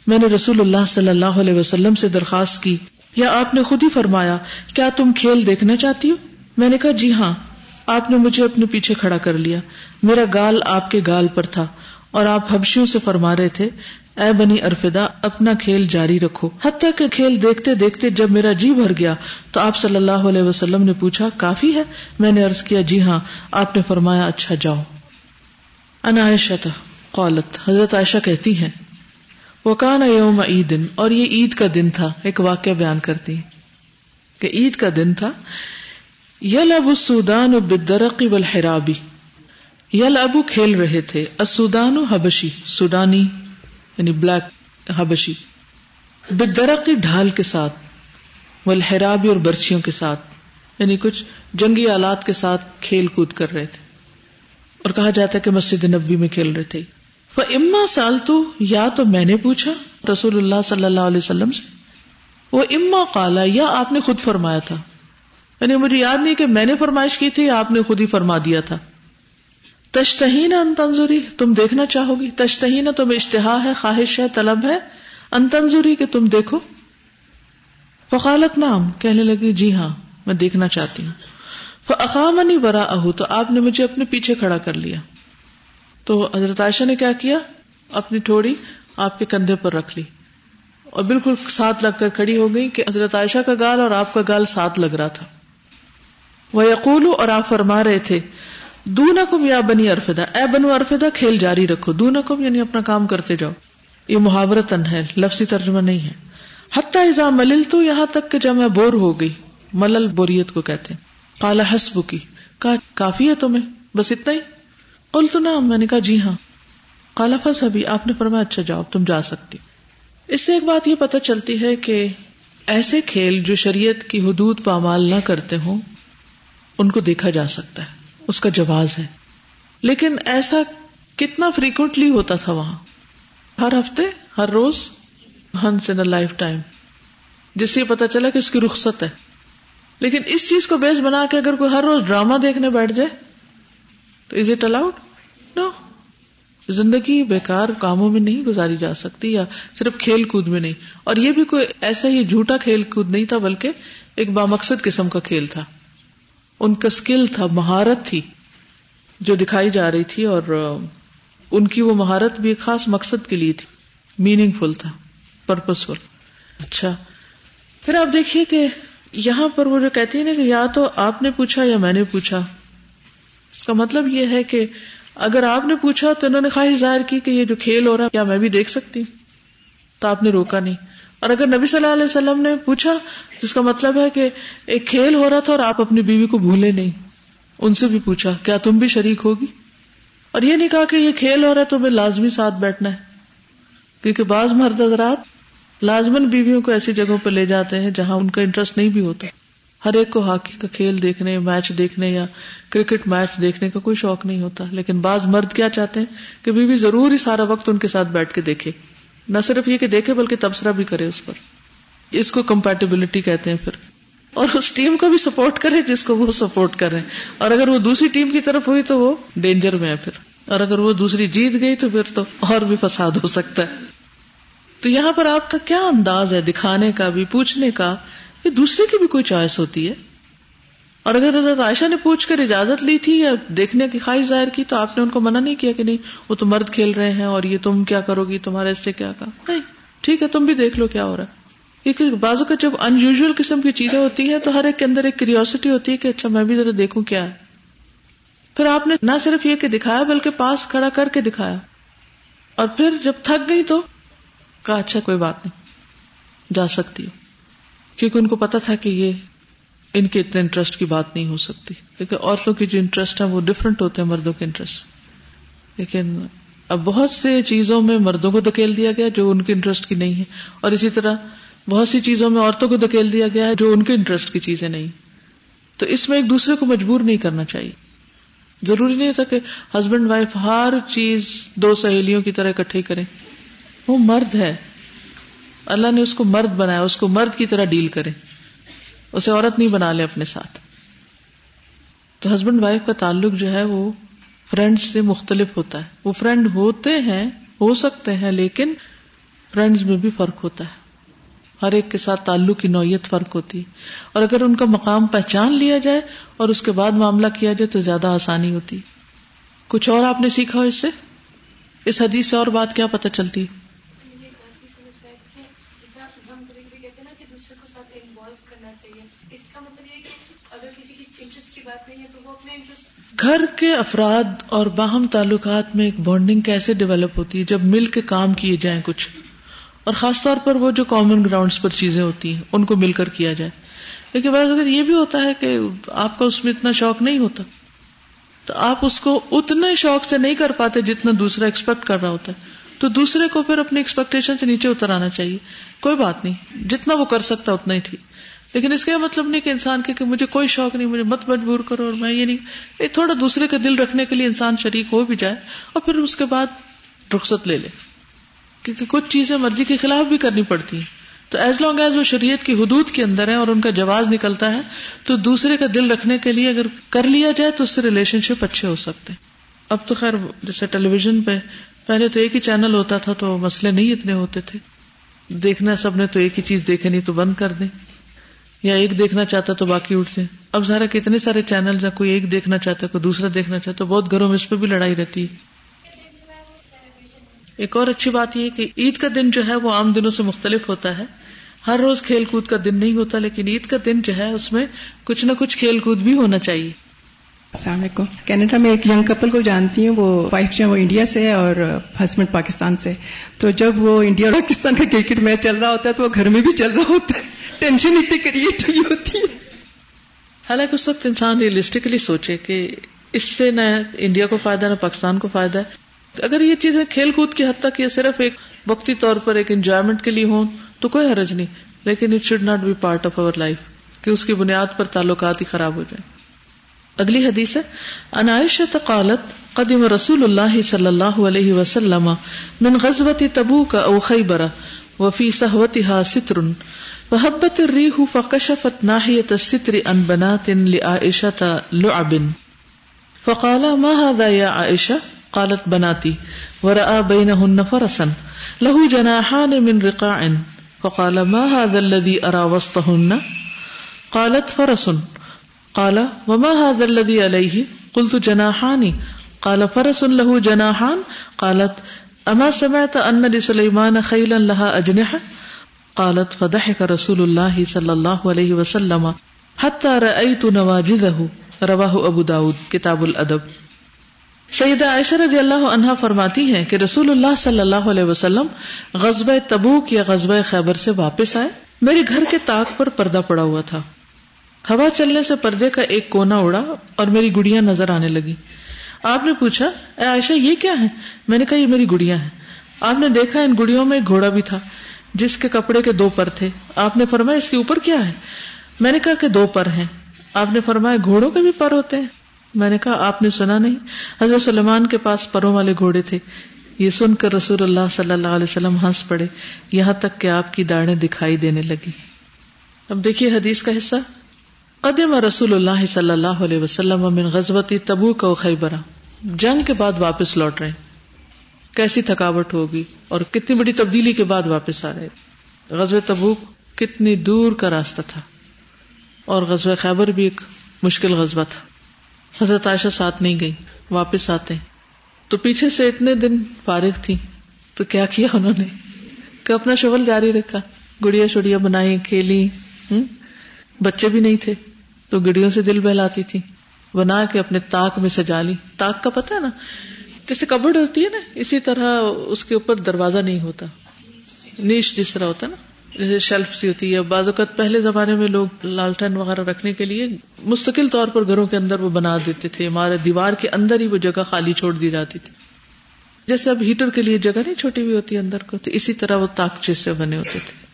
میں نے رسول اللہ صلی اللہ علیہ وسلم سے درخواست کی، یا آپ نے خود ہی فرمایا، کیا تم کھیل دیکھنا چاہتی ہو؟ میں نے کہا جی ہاں. آپ نے مجھے اپنے پیچھے کھڑا کر لیا، میرا گال آپ کے گال پر تھا اور آپ حبشیوں سے فرما رہے تھے اے بنی ارفدہ اپنا کھیل جاری رکھو، حتیٰ کہ کھیل دیکھتے دیکھتے جب میرا جی بھر گیا تو آپ صلی اللہ علیہ وسلم نے پوچھا کافی ہے؟ میں نے عرض کیا جی ہاں. آپ نے فرمایا اچھا جاؤ. انا عائشہ قالت، حضرت عائشہ کہتی ہیں وکان یوم عید، اور یہ عید کا دن تھا. ایک واقعہ بیان کرتی ہیں کہ عید کا دن تھا. یلعب السودان بالدرق والحراب، یلعب کھیل رہے تھے، السودان حبشی سودانی یعنی بلیک حبشی، بالدرقی ڈھال کے ساتھ، والحرابی اور برچیوں کے ساتھ، یعنی کچھ جنگی آلات کے ساتھ کھیل کود کر رہے تھے. اور کہا جاتا ہے کہ مسجد نبوی میں کھیل رہے تھے. فَإِمَّا سَأَلْتُ، یا تو میں نے پوچھا رسول اللہ صلی اللہ علیہ وسلم سے، وَإِمَّا قَالَ، یا آپ نے خود فرمایا تھا. یعنی مجھے یاد نہیں کہ میں نے فرمائش کی تھی یا آپ نے خود ہی فرما دیا تھا. تشتہین ان تنظری، تم دیکھنا چاہو گی. تشتہین تم اشتہا ہے، خواہش ہے، طلب ہے، ان تنظری کہ تم دیکھو. فقالت نعم، کہنے لگی جی ہاں میں دیکھنا چاہتی ہوں. فاقامنی وراءہ، تو آپ نے مجھے اپنے پیچھے کھڑا کر لیا. تو حضرت عائشہ نے کیا کیا، اپنی ٹھوڑی آپ کے کندھے پر رکھ لی اور بالکل ساتھ لگ کر کھڑی ہو گئی کہ حضرت عائشہ کا گال اور آپ کا گال ساتھ لگ رہا تھا. وَيَقُولُ، اور آپ فرما رہے تھے دونکم یا بنی ارفدہ، اے بنو ارفدہ کھیل جاری رکھو. دونکم یعنی اپنا کام کرتے جاؤ. یہ محاورتن ہے، لفظی ترجمہ نہیں ہے. حتی اذا مللت، یہاں تک کہ جب میں بور ہو گئی، ملل بوریت کو کہتے ہیں. قال حسبکی، کہا کافی ہے تمہیں بس اتنا ہی؟ قلت نعم، میں نے کہا جی ہاں. قال فاذهبی، آپ نے فرمایا اچھا جاؤ تم جا سکتی. اس سے ایک بات یہ پتہ چلتی ہے کہ ایسے کھیل جو شریعت کی حدود پامال نہ کرتے ہوں ان کو دیکھا جا سکتا ہے، اس کا جواز ہے. لیکن ایسا کتنا فریکوینٹلی ہوتا تھا وہاں، ہر ہفتے، ہر روز، ہنس ان لائف ٹائم، جس سے پتا چلا کہ اس کی رخصت ہے. لیکن اس چیز کو بیس بنا کے اگر کوئی ہر روز ڈرامہ دیکھنے بیٹھ جائے تو از اٹ الاؤڈ؟ نو. زندگی بیکار کاموں میں نہیں گزاری جا سکتی یا صرف کھیل کود میں نہیں. اور یہ بھی کوئی ایسا ہی جھوٹا کھیل کود نہیں تھا بلکہ ایک بامقصد قسم کا کھیل تھا. ان کا سکل تھا، مہارت تھی جو دکھائی جا رہی تھی، اور ان کی وہ مہارت بھی ایک خاص مقصد کے لیے تھی، میننگ فل تھا، پرپسفل. اچھا پھر آپ دیکھیے کہ یہاں پر وہ جو کہتی ہیں کہ یا تو آپ نے پوچھا یا میں نے پوچھا، اس کا مطلب یہ ہے کہ اگر آپ نے پوچھا تو انہوں نے خواہش ظاہر کی کہ یہ جو کھیل ہو رہا ہے کیا میں بھی دیکھ سکتی، تو آپ نے روکا نہیں. اور اگر نبی صلی اللہ علیہ وسلم نے پوچھا تو اس کا مطلب ہے کہ ایک کھیل ہو رہا تھا اور آپ اپنی بیوی کو بھولے نہیں، ان سے بھی پوچھا کیا تم بھی شریک ہوگی. اور یہ نہیں کہا کہ یہ کھیل ہو رہا ہے تو میں لازمی ساتھ بیٹھنا ہے، کیونکہ بعض مرد حضرات لازمن بیویوں کو ایسی جگہوں پہ لے جاتے ہیں جہاں ان کا انٹرسٹ نہیں بھی ہوتا. ہر ایک کو ہاکی کا کھیل دیکھنے، میچ دیکھنے یا کرکٹ میچ دیکھنے کا کوئی شوق نہیں ہوتا، لیکن بعض مرد کیا چاہتے ہیں کہ بیوی ضرور ہی سارا وقت ان کے ساتھ بیٹھ کے دیکھے، نہ صرف یہ کہ دیکھے بلکہ تبصرہ بھی کرے اس پر. اس کو کمپیٹیبلٹی کہتے ہیں. پھر اور اس ٹیم کو بھی سپورٹ کرے جس کو وہ سپورٹ کر رہے ہیں، اور اگر وہ دوسری ٹیم کی طرف ہوئی تو وہ ڈینجر میں ہے پھر، اور اگر وہ دوسری جیت گئی تو پھر تو اور بھی فساد ہو سکتا ہے. تو یہاں پر آپ کا کیا انداز ہے دکھانے کا بھی، پوچھنے کا؟ یہ دوسرے کی بھی کوئی چوائس ہوتی ہے. اور اگر حضرت عائشہ نے پوچھ کر اجازت لی تھی یا دیکھنے کی خواہش ظاہر کی تو آپ نے ان کو منع نہیں کیا کہ نہیں وہ تو مرد کھیل رہے ہیں اور یہ تم کیا کرو گی، تمہارا اس سے کیا کام، نہیں ٹھیک ہے تم بھی دیکھ لو کیا ہو رہا ہے. کیونکہ بعض اوقات جب ان یوزول قسم کی چیزیں ہوتی ہیں تو ہر ایک کے اندر ایک کیوریوسٹی ہوتی ہے کہ اچھا میں بھی ذرا دیکھوں کیا ہے. پھر آپ نے نہ صرف یہ کہ دکھایا بلکہ پاس کھڑا کر کے دکھایا، اور پھر جب تھک گئی تو کہا اچھا کوئی بات نہیں جا سکتی، کیونکہ ان کو پتا تھا کہ یہ ان کے اتنے انٹرسٹ کی بات نہیں ہو سکتی، کیونکہ عورتوں کی جو انٹرسٹ ہیں وہ ڈفرینٹ ہوتے ہیں مردوں کے انٹرسٹ. لیکن اب بہت سے چیزوں میں مردوں کو دھکیل دیا گیا جو ان کے انٹرسٹ کی نہیں ہے، اور اسی طرح بہت سی چیزوں میں عورتوں کو دھکیل دیا گیا ہے جو ان کے انٹرسٹ کی چیزیں نہیں. تو اس میں ایک دوسرے کو مجبور نہیں کرنا چاہیے. ضروری نہیں تھا کہ ہسبینڈ وائف ہر چیز دو سہیلیوں کی طرح اکٹھے کریں. وہ مرد ہے، اللہ نے اس کو مرد بنایا، اس کو مرد کی طرح ڈیل کریں، اسے عورت نہیں بنا لے اپنے ساتھ. تو ہسبینڈ وائف کا تعلق جو ہے وہ فرینڈ سے مختلف ہوتا ہے. وہ فرینڈ ہوتے ہیں، ہو سکتے ہیں، لیکن فرینڈز میں بھی فرق ہوتا ہے. ہر ایک کے ساتھ تعلق کی نوعیت فرق ہوتی ہے، اور اگر ان کا مقام پہچان لیا جائے اور اس کے بعد معاملہ کیا جائے تو زیادہ آسانی ہوتی. کچھ اور آپ نے سیکھا ہو اس سے، اس حدیث سے اور بات کیا پتہ چلتی؟ گھر کے افراد اور باہم تعلقات میں ایک بانڈنگ کیسے ڈیولپ ہوتی ہے جب مل کے کام کیے جائیں کچھ، اور خاص طور پر وہ جو کامن گراؤنڈز پر چیزیں ہوتی ہیں ان کو مل کر کیا جائے. لیکن بعض اوقات یہ بھی ہوتا ہے کہ آپ کا اس میں اتنا شوق نہیں ہوتا تو آپ اس کو اتنے شوق سے نہیں کر پاتے جتنا دوسرا ایکسپیکٹ کر رہا ہوتا ہے، تو دوسرے کو پھر اپنی ایکسپیکٹیشن سے نیچے اتر آنا چاہیے. کوئی بات نہیں، جتنا وہ کر سکتا اتنا ہی ٹھیک، لیکن اس کا مطلب نہیں کہ انسان کے کہ مجھے کوئی شوق نہیں، مجھے مت مجبور کرو اور میں یہ نہیں. یہ تھوڑا دوسرے کا دل رکھنے کے لیے انسان شریک ہو بھی جائے اور پھر اس کے بعد رخصت لے لے، کیونکہ کچھ چیزیں مرضی کے خلاف بھی کرنی پڑتی ہیں. تو ایز لانگ ایز وہ شریعت کی حدود کے اندر ہیں اور ان کا جواز نکلتا ہے تو دوسرے کا دل رکھنے کے لیے اگر کر لیا جائے تو اس سے ریلیشن شپ اچھے ہو سکتے ہیں. اب تو خیر جیسے ٹیلی ویژن پہ پہلے تو ایک ہی چینل ہوتا تھا تو مسئلے نہیں اتنے ہوتے تھے، دیکھنا سب نے تو ایک ہی چیز دیکھنی تو بند کر دیں، یا ایک دیکھنا چاہتا تو باقی اٹھتے. اب ذرا کتنے سارے چینلز ہیں، کوئی ایک دیکھنا چاہتا ہے کوئی دوسرا دیکھنا چاہتا ہے، بہت گھروں میں اس پہ بھی لڑائی رہتی ہے. ایک اور اچھی بات یہ کہ عید کا دن جو ہے وہ عام دنوں سے مختلف ہوتا ہے. ہر روز کھیل کود کا دن نہیں ہوتا، لیکن عید کا دن جو ہے اس میں کچھ نہ کچھ کھیل کود بھی ہونا چاہیے. السلام علیکم. کینیڈا میں ایک ینگ کپل کو جانتی ہوں، وہ وائف جو ہے وہ انڈیا سے ہے اور ہسبینڈ پاکستان سے. تو جب وہ انڈیا اور پاکستان کا کرکٹ میچ چل رہا ہوتا ہے تو وہ گھر میں بھی چل رہا ہوتا ہے، ٹینشن اتنی کریٹ ہوئی ہوتی ہے. حالانکہ اس وقت انسان ریئلسٹکلی سوچے کہ اس سے نہ انڈیا کو فائدہ نہ پاکستان کو فائدہ ہے. اگر یہ چیزیں کھیل کود کی حد تک یہ صرف ایک وقتی طور پر ایک انجوائمنٹ کے لیے ہوں تو کوئی حرج نہیں، لیکن it should not be part of our life کہ اس کی بنیاد پر تعلقات ہی خراب ہو جائیں. اگلی حدیث ہے عن عائشہ قالت قدم رسول اللہ صلی اللہ علیہ وسلم من غزوۃ تبوک او خیبر وفی صحوتها ستر فهبت الريح فكشفت ناحية الستر عن بنات لعائشة لعب فقال ما هذا يا عائشة قالت بناتی ورأى بينهن فرسا له جناحان من رقاع فقال ما هذا الذي أرى وسطهن قالت فرس قال وما هذا الذي عليه قلت جناحان قال فرس له جناحان قالت أما سمعت أن لسليمان خيلا لها أجنحة قالت فضحك رسول الله صلى الله عليه وسلم حتى رأيت نواجذه رواہ ابو داود کتاب الادب. سیدہ عائشہ رضی اللہ عنہا فرماتی ہیں کہ رسول اللہ صلی اللہ علیہ وسلم غزوہ تبوک یا غزوہ خیبر سے واپس آئے، میرے گھر کے طاق پر پردہ پڑا ہوا تھا، ہوا چلنے سے پردے کا ایک کونا اڑا اور میری گڑیاں نظر آنے لگی. آپ نے پوچھا اے عائشہ یہ کیا ہے؟ میں نے کہا یہ میری گڑیاں ہیں. آپ نے دیکھا ان گڑیوں میں ایک گھوڑا بھی تھا جس کے کپڑے کے دو پر تھے. آپ نے فرمایا اس کے اوپر کیا ہے؟ میں نے کہا کہ دو پر ہیں. آپ نے فرمایا گھوڑوں کے بھی پر ہوتے ہیں؟ میں نے کہا آپ نے سنا نہیں، حضرت سلیمان کے پاس پروں والے گھوڑے تھے. یہ سن کر رسول اللہ صلی اللہ علیہ وسلم ہنس پڑے، یہاں تک کہ آپ کی داڑھیں دکھائی دینے لگی. اب دیکھیے حدیث کا حصہ. قدم رسول اللہ صلی اللہ علیہ وسلم من غزوۃ تبوک و خیبر، جنگ کے بعد واپس لوٹ رہے ہیں، کیسی تھکاوٹ ہوگی اور کتنی بڑی تبدیلی کے بعد واپس آ رہے ہیں. غزوہ تبوک کتنی دور کا راستہ تھا اور غزوہ خیبر بھی ایک مشکل غزوہ تھا. حضرت عائشہ ساتھ نہیں گئی، واپس آتے تو پیچھے سے اتنے دن فارغ تھی، تو کیا کیا انہوں نے کہ اپنا شغل جاری رکھا، گڑیا شڑیا بنائی، کھیلی. بچے بھی نہیں تھے تو گڑیوں سے دل بہلاتی تھی، بنا کے اپنے تاک میں سجا لی. تاک کا پتہ ہے نا، جس سے کبڈ ہوتی ہے نا، اسی طرح اس کے اوپر دروازہ نہیں ہوتا، نیش جس طرح ہوتا ہے نا، جیسے شیلف سی ہوتی ہے. بعض اوقات پہلے زمانے میں لوگ لالٹین وغیرہ رکھنے کے لیے مستقل طور پر گھروں کے اندر وہ بنا دیتے تھے، ہمارے دیوار کے اندر ہی وہ جگہ خالی چھوڑ دی جاتی تھی. جیسے اب ہیٹر کے لیے جگہ نہیں چھوٹی ہوئی ہوتی اندر کو، تو اسی طرح وہ تاکچے سے بنے ہوتے تھے.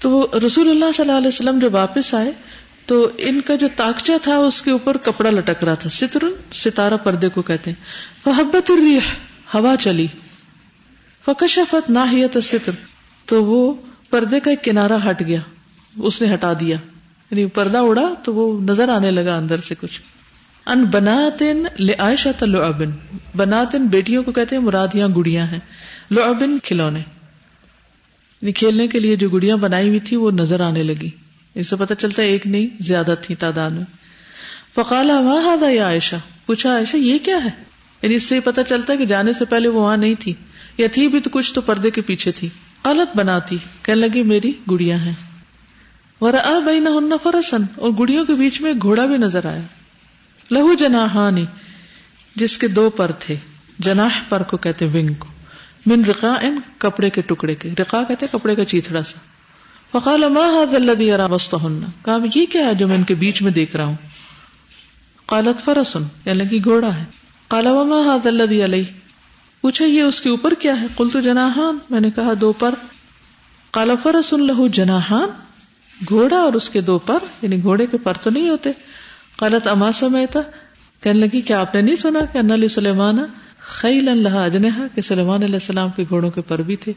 تو وہ رسول اللہ صلی اللہ علیہ وسلم جب واپس آئے تو ان کا جو تاکچہ تھا اس کے اوپر کپڑا لٹک رہا تھا. سترن ستارہ پردے کو کہتے ہیں. فحبت الریح، ہوا چلی. فکشفت ناحیت الستر، تو وہ پردے کا ایک کنارہ ہٹ گیا، اس نے ہٹا دیا، یعنی پردہ اڑا تو وہ نظر آنے لگا اندر سے کچھ. ان بناتن لعائشہ لعبن، بناتن بیٹیوں کو کہتے ہیں، مراد یہاں گڑیاں ہیں، لعبن کھلونے، یعنی کھیلنے کے لیے جو گڑیاں بنائی ہوئی تھی وہ نظر آنے لگی. اس سے پتہ چلتا ہے ایک نہیں زیادہ تھی تعداد میں. فقال ما ھذا یا عائشہ، پوچھا عائشہ یہ کیا ہے. یعنی اس سے پتہ چلتا ہے کہ جانے سے پہلے وہ وہاں نہیں تھی، یا تھی بھی تو کچھ تو پردے کے پیچھے تھی. قالت بناتی، کہنے لگی میری گڑیاں ہیں. ورأى بينهن فرسا، اور گڑیوں کے بیچ میں ایک گھوڑا بھی نظر آیا. لہو جناحانی، جس کے دو پر تھے. جناح پر کو کہتے ہیں، ونگ کو. من رقاع، کپڑے کے ٹکڑے کے. رقاع کہتے ہیں کپڑے کا چیتھڑا سا. فقال ما هذا الذي ارى وسطهن، کہا یہ کیا ہے جو میں ان کے بیچ میں دیکھ رہا ہوں. قالت فرس، کہنے لگی گھوڑا ہے. قال وما هذا الذي عليه، پوچھا یہ اس کے اوپر کیا ہے. قلت جناحان، میں نے کہا دو پر. قال فرس له جناحان، گھوڑا اور اس کے دو پر، یعنی گھوڑے کے پر تو نہیں ہوتے. قالت اما سمعت، کہنے لگی کیا آپ نے نہیں سنا کہ ان لسلیمان خیلا لها اجنحة، کہ سلیمان علیہ السلام کے گھوڑوں کے پر بھی تھے،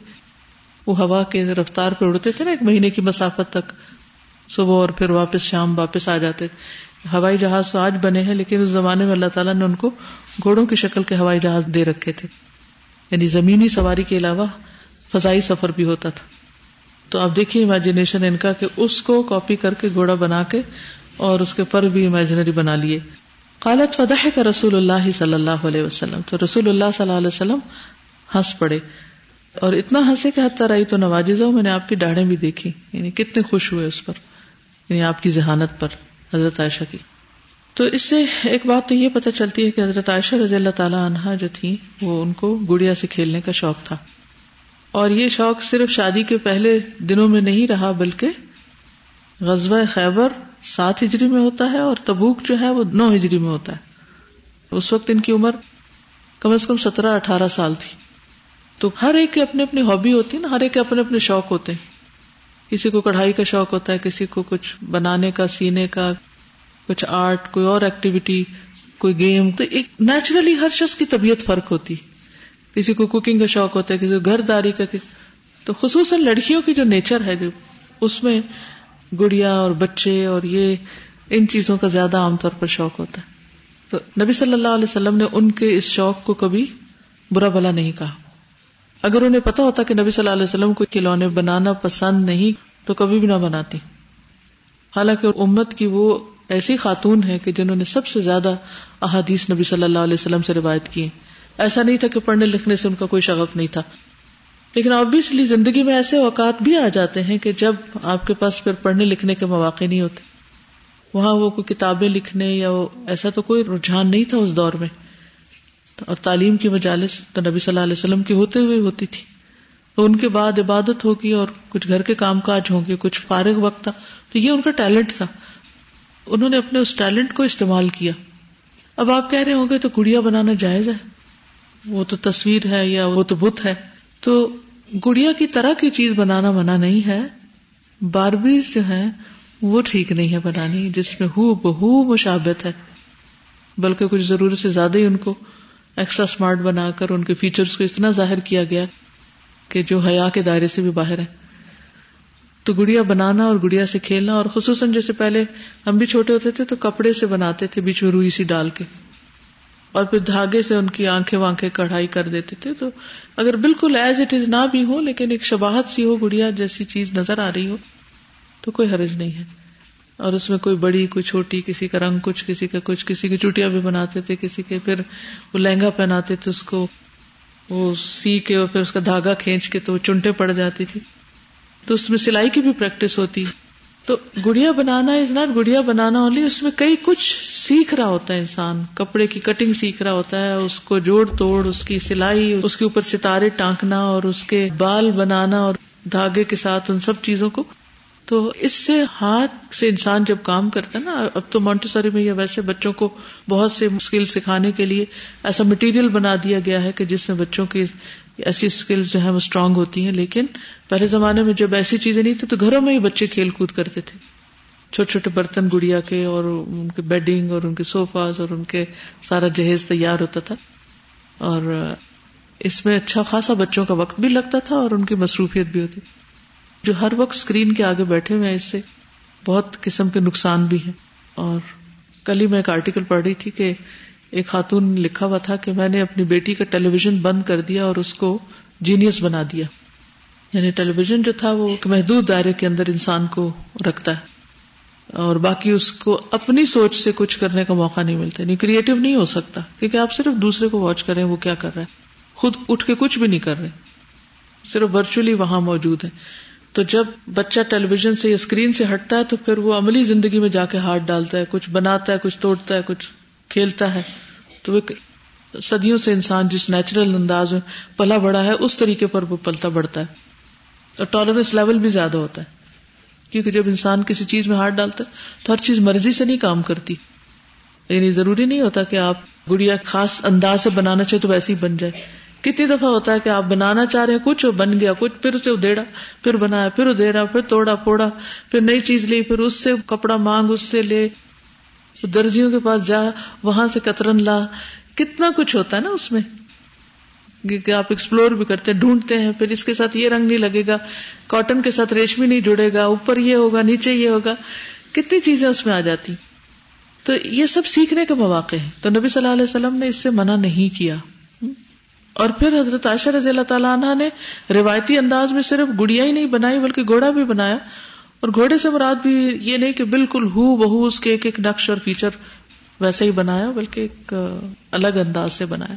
وہ ہوا کے رفتار پہ اڑتے تھے نا، ایک مہینے کی مسافت تک، صبح اور پھر واپس شام واپس آ جاتے تھے. ہوائی جہاز تو آج بنے ہیں، لیکن اس زمانے میں اللہ تعالیٰ نے ان کو گھوڑوں کی شکل کے ہوائی جہاز دے رکھے تھے، یعنی زمینی سواری کے علاوہ فضائی سفر بھی ہوتا تھا. تو آپ دیکھیے امیجنیشن ان کا، کہ اس کو کاپی کر کے گھوڑا بنا کے اور اس کے پر بھی امیجنری بنا لیے. قالت فضحک رسول اللہ صلی اللہ علیہ وسلم، تو رسول اللہ صلی اللہ علیہ وسلم ہنس پڑے، اور اتنا ہنسے کہ حتی رأیت نواجذہ، میں نے آپ کی داڑھیں بھی دیکھی. یعنی کتنے خوش ہوئے اس پر، یعنی آپ کی ذہانت پر حضرت عائشہ کی. تو اس سے ایک بات تو یہ پتہ چلتی ہے کہ حضرت عائشہ رضی اللہ تعالی عنہا جو تھی، وہ ان کو گڑیا سے کھیلنے کا شوق تھا، اور یہ شوق صرف شادی کے پہلے دنوں میں نہیں رہا، بلکہ غزوہ خیبر 7 ہجری میں ہوتا ہے اور تبوک جو ہے وہ 9 ہجری میں ہوتا ہے. اس وقت ان کی عمر کم از کم 17-18 سال تھی. تو ہر ایک کے اپنے اپنی ہابی ہوتی ہے نا، ہر ایک کے اپنے اپنے شوق ہوتے ہیں. کسی کو کڑھائی کا شوق ہوتا ہے، کسی کو کچھ بنانے کا، سینے کا، کچھ آرٹ، کوئی اور ایکٹیویٹی، کوئی گیم. تو ایک نیچرلی ہر شخص کی طبیعت فرق ہوتی. کسی کو کوکنگ کا شوق ہوتا ہے، کسی کو گھر داری کا. تو خصوصاً لڑکیوں کی جو نیچر ہے، اس میں گڑیا اور بچے اور یہ ان چیزوں کا زیادہ عام طور پر شوق ہوتا ہے. تو نبی صلی اللہ علیہ وسلم نے ان کے اس شوق کو کبھی برا بھلا نہیں کہا. اگر انہیں پتا ہوتا کہ نبی صلی اللہ علیہ وسلم کو کھلونے بنانا پسند نہیں تو کبھی بھی نہ بناتی. حالانکہ امت کی وہ ایسی خاتون ہیں کہ جنہوں نے سب سے زیادہ احادیث نبی صلی اللہ علیہ وسلم سے روایت کی. ایسا نہیں تھا کہ پڑھنے لکھنے سے ان کا کوئی شغف نہیں تھا، لیکن obviously زندگی میں ایسے اوقات بھی آ جاتے ہیں کہ جب آپ کے پاس پھر پڑھنے لکھنے کے مواقع نہیں ہوتے. وہاں وہ کوئی کتابیں لکھنے یا ایسا تو کوئی رجحان نہیں تھا اس دور میں، اور تعلیم کی مجالس تو نبی صلی اللہ علیہ وسلم کی ہوتے ہوئے ہوتی تھی. تو ان کے بعد عبادت ہوگی اور کچھ گھر کے کام کاج ہوں گے، کچھ فارغ وقت تھا، تو یہ ان کا ٹیلنٹ تھا، انہوں نے اپنے اس ٹیلنٹ کو استعمال کیا. اب آپ کہہ رہے ہوں گے تو گڑیا بنانا جائز ہے، وہ تو تصویر ہے یا وہ تو بت ہے، تو گڑیا کی طرح کی چیز بنانا منع نہیں ہے. باربیز جو ہیں وہ ٹھیک نہیں ہے بنانی جس میں ہو بہو مشابہت ہے، بلکہ کچھ ضرورت سے زیادہ ہی ان کو ایکسٹرا سمارٹ بنا کر ان کے فیچرز کو اتنا ظاہر کیا گیا کہ جو حیا کے دائرے سے بھی باہر ہے. تو گڑیا بنانا اور گڑیا سے کھیلنا، اور خصوصاً جیسے پہلے ہم بھی چھوٹے ہوتے تھے تو کپڑے سے بناتے تھے، بیچ میں روئی سی ڈال کے، اور پھر دھاگے سے ان کی آنکھیں وانکھیں کڑھائی کر دیتے تھے. تو اگر بالکل ایز اٹ از نہ بھی ہو، لیکن ایک شباہت سی ہو، گڑیا جیسی چیز نظر آ رہی ہو، تو کوئی حرج نہیں ہے. اور اس میں کوئی بڑی کوئی چھوٹی، کسی کا رنگ کچھ، کسی کی چوٹیاں بھی بناتے تھے، کسی کے پھر وہ لہنگا پہناتے تھے، اس کو وہ سی کے اور پھر اس کا دھاگا کھینچ کے تو وہ چنٹیں پڑ جاتی تھی، تو اس میں سلائی کی بھی پریکٹس ہوتی. تو گڑیا بنانا از ناٹ گڑیا بنانا اونلی، اس میں کئی کچھ سیکھ رہا ہوتا ہے انسان. کپڑے کی کٹنگ سیکھ رہا ہوتا ہے، اس کو جوڑ توڑ، اس کی سلائی، اس کے اوپر ستارے ٹانکنا اور اس کے بال بنانا اور دھاگے کے ساتھ، ان سب چیزوں کو. تو اس سے ہاتھ سے انسان جب کام کرتا ہے نا، اب تو مونٹیسوری میں یا ویسے بچوں کو بہت سے اسکل سکھانے کے لیے ایسا مٹیریل بنا دیا گیا ہے کہ جس میں بچوں کی ایسی اسکل جو ہے وہ اسٹرانگ ہوتی ہیں. لیکن پہلے زمانے میں جب ایسی چیزیں نہیں تھی تو گھروں میں ہی بچے کھیل کود کرتے تھے، چھوٹے چھوٹے برتن گڑیا کے، اور ان کے بیڈنگ اور ان کے صوفاز اور ان کے سارا جہیز تیار ہوتا تھا، اور اس میں اچھا خاصا بچوں کا وقت بھی لگتا تھا اور ان کی مصروفیت بھی ہوتی. جو ہر وقت اسکرین کے آگے بیٹھے ہوئے ہیں، اس سے بہت قسم کے نقصان بھی ہیں. اور کل ہی میں ایک آرٹیکل پڑھ رہی تھی کہ ایک خاتون نے لکھا ہوا تھا کہ میں نے اپنی بیٹی کا ٹیلی ویژن بند کر دیا اور اس کو جینیس بنا دیا. یعنی ٹیلی ویژن جو تھا وہ ایک محدود دائرے کے اندر انسان کو رکھتا ہے اور باقی اس کو اپنی سوچ سے کچھ کرنے کا موقع نہیں ملتا، نہیں کریٹو نہیں ہو سکتا، کیونکہ آپ صرف دوسرے کو واچ کریں وہ کیا کر رہا ہے، خود اٹھ کے کچھ بھی نہیں کر رہے، صرف ورچولی وہاں موجود ہیں. تو جب بچہ ٹیلی ویژن سے یا اسکرین سے ہٹتا ہے تو پھر وہ عملی زندگی میں جا کے ہاتھ ڈالتا ہے، کچھ بناتا ہے، کچھ توڑتا ہے، کچھ کھیلتا ہے. تو وہ صدیوں سے انسان جس نیچرل انداز میں پلا بڑا ہے اس طریقے پر وہ پلتا بڑھتا ہے، اور ٹالرنس لیول بھی زیادہ ہوتا ہے، کیونکہ جب انسان کسی چیز میں ہاتھ ڈالتا ہے تو ہر چیز مرضی سے نہیں کام کرتی. یعنی ضروری نہیں ہوتا کہ آپ گڑیا خاص انداز سے بنانا چاہے تو ویسے ہی بن جائے. کتنی دفعہ ہوتا ہے کہ آپ بنانا چاہ رہے ہیں کچھ، بن گیا کچھ، پھر اسے ادھیڑا، پھر بنایا، پھر ادھیڑا، پھر توڑا پھوڑا، پھر نئی چیز لی، پھر اس سے کپڑا مانگ، اس سے لے، درزیوں کے پاس جا، وہاں سے کترن لا. کتنا کچھ ہوتا ہے نا اس میں کہ آپ ایکسپلور بھی کرتے ہیں، ڈھونڈتے ہیں، پھر اس کے ساتھ یہ رنگ نہیں لگے گا، کاٹن کے ساتھ ریشمی نہیں جڑے گا، اوپر یہ ہوگا، نیچے یہ ہوگا، کتنی چیزیں اس میں آ جاتی. تو یہ سب سیکھنے کے مواقع ہیں، تو نبی صلی اللہ علیہ وسلم نے اس سے منع نہیں کیا. اور پھر حضرت عائشہ رضی اللہ تعالیٰ عنہ نے روایتی انداز میں صرف گڑیا ہی نہیں بنائی بلکہ گھوڑا بھی بنایا، اور گھوڑے سے مراد بھی یہ نہیں کہ بالکل ہو بہو اس کے ایک ایک نقش اور فیچر ویسے ہی بنایا، بلکہ ایک الگ انداز سے بنایا،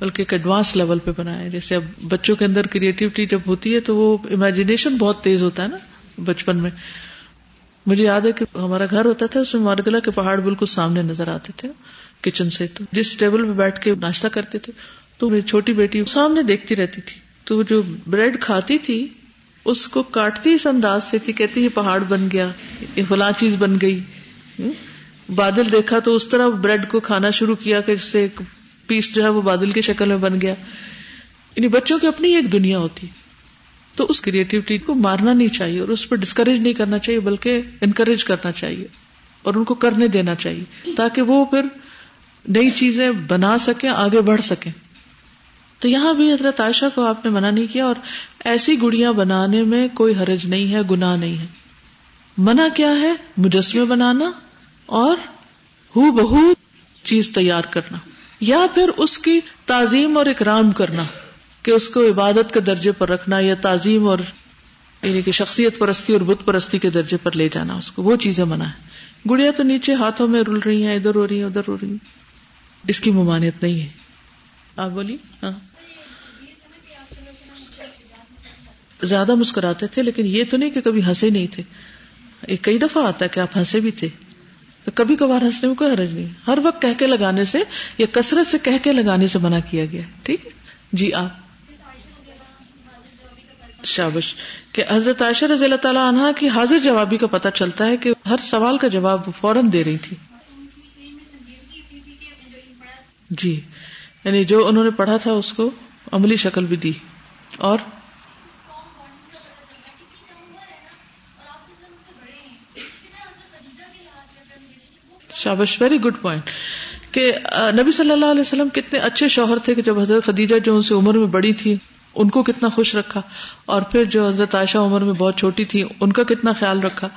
بلکہ ایک ایڈوانس لیول پہ بنایا. جیسے اب بچوں کے اندر کریٹیوٹی جب ہوتی ہے تو وہ امیجینیشن بہت تیز ہوتا ہے نا. بچپن میں مجھے یاد ہے کہ ہمارا گھر ہوتا تھا، اس میں مارگلا کے پہاڑ بالکل سامنے نظر آتے تھے کچن سے، تو جس ٹیبل پہ بیٹھ کے ناشتہ کرتے تھے تو میری چھوٹی بیٹی سامنے دیکھتی رہتی تھی، تو جو بریڈ کھاتی تھی اس کو کاٹتی اس انداز سے تھی، کہتی یہ پہاڑ بن گیا، یہ فلاں چیز بن گئی. بادل دیکھا تو اس طرح بریڈ کو کھانا شروع کیا کہ اس سے ایک پیس جو ہے وہ بادل کی شکل میں بن گیا. یعنی بچوں کی اپنی ایک دنیا ہوتی، تو اس کریٹیوٹی کو مارنا نہیں چاہیے اور اس پر ڈسکریج نہیں کرنا چاہیے، بلکہ انکریج کرنا چاہیے اور ان کو کرنے دینا چاہیے تاکہ وہ پھر نئی چیزیں بنا سکیں، آگے بڑھ سکیں. تو یہاں بھی حضرت عائشہ کو آپ نے منع نہیں کیا، اور ایسی گڑیا بنانے میں کوئی حرج نہیں ہے، گناہ نہیں ہے. منع کیا ہے؟ مجسمے بنانا اور ہو بہو چیز تیار کرنا، یا پھر اس کی تعظیم اور اکرام کرنا کہ اس کو عبادت کے درجے پر رکھنا یا تعظیم اور یعنی کہ شخصیت پرستی اور بت پرستی کے درجے پر لے جانا، اس کو وہ چیزیں منع ہے. گڑیا تو نیچے ہاتھوں میں رول رہی ہیں، ادھر ہو رہی ہیں ادھر ہو رہی ہیں، اس کی ممانعت نہیں ہے. آپ بولیے. ہاں زیادہ مسکراتے تھے، لیکن یہ تو نہیں کہ کبھی ہنسے نہیں تھے. ایک کئی دفعہ آتا ہے کہ آپ ہنسے بھی تھے، تو کبھی کبھار ہنسنے میں کوئی حرج نہیں. ہر وقت کہہ کے لگانے سے یا کثرت سے کہہ کے لگانے سے منع کیا گیا. ٹھیک ہے جی. آپ شابش. کہ حضرت عائشہ رضی اللہ تعالیٰ عنہ کی حاضر جوابی کا پتہ چلتا ہے کہ ہر سوال کا جواب فوراً دے رہی تھی. جی یعنی جو انہوں نے پڑھا تھا اس کو عملی شکل بھی دی. اور شابش، ویری گڈ پوائنٹ. کہ نبی صلی اللہ علیہ وسلم کتنے اچھے شوہر تھے کہ جب حضرت خدیجہ جو ان سے عمر میں بڑی تھی ان کو کتنا خوش رکھا، اور پھر جو حضرت عائشہ عمر میں بہت چھوٹی تھی ان کا کتنا خیال رکھا.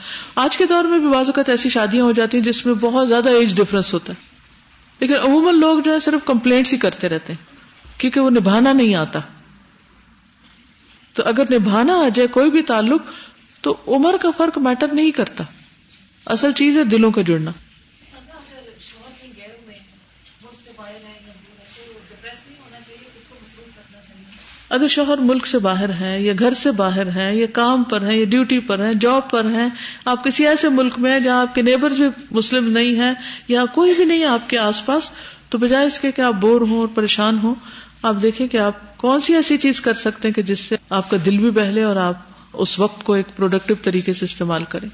آج کے دور میں بھی بعض اوقات ایسی شادیاں ہو جاتی ہیں جس میں بہت زیادہ ایج ڈفرنس ہوتا ہے، لیکن عموماً لوگ جو ہے صرف کمپلینٹس ہی کرتے رہتے ہیں کیونکہ وہ نبھانا نہیں آتا. تو اگر نبھانا آ جائے کوئی بھی تعلق تو عمر کا فرق میٹر نہیں کرتا، اصل چیز ہے دلوں کا جڑنا. اگر شوہر ملک سے باہر ہیں یا گھر سے باہر ہیں یا کام پر ہیں یا ڈیوٹی پر ہیں، جاب پر ہیں، آپ کسی ایسے ملک میں ہیں جہاں آپ کے نیبر بھی مسلم نہیں ہیں یا کوئی بھی نہیں ہے آپ کے آس پاس، تو بجائے اس کے کہ آپ بور ہوں اور پریشان ہوں، آپ دیکھیں کہ آپ کون سی ایسی چیز کر سکتے ہیں کہ جس سے آپ کا دل بھی بہلے اور آپ اس وقت کو ایک پروڈکٹیو طریقے سے استعمال کریں.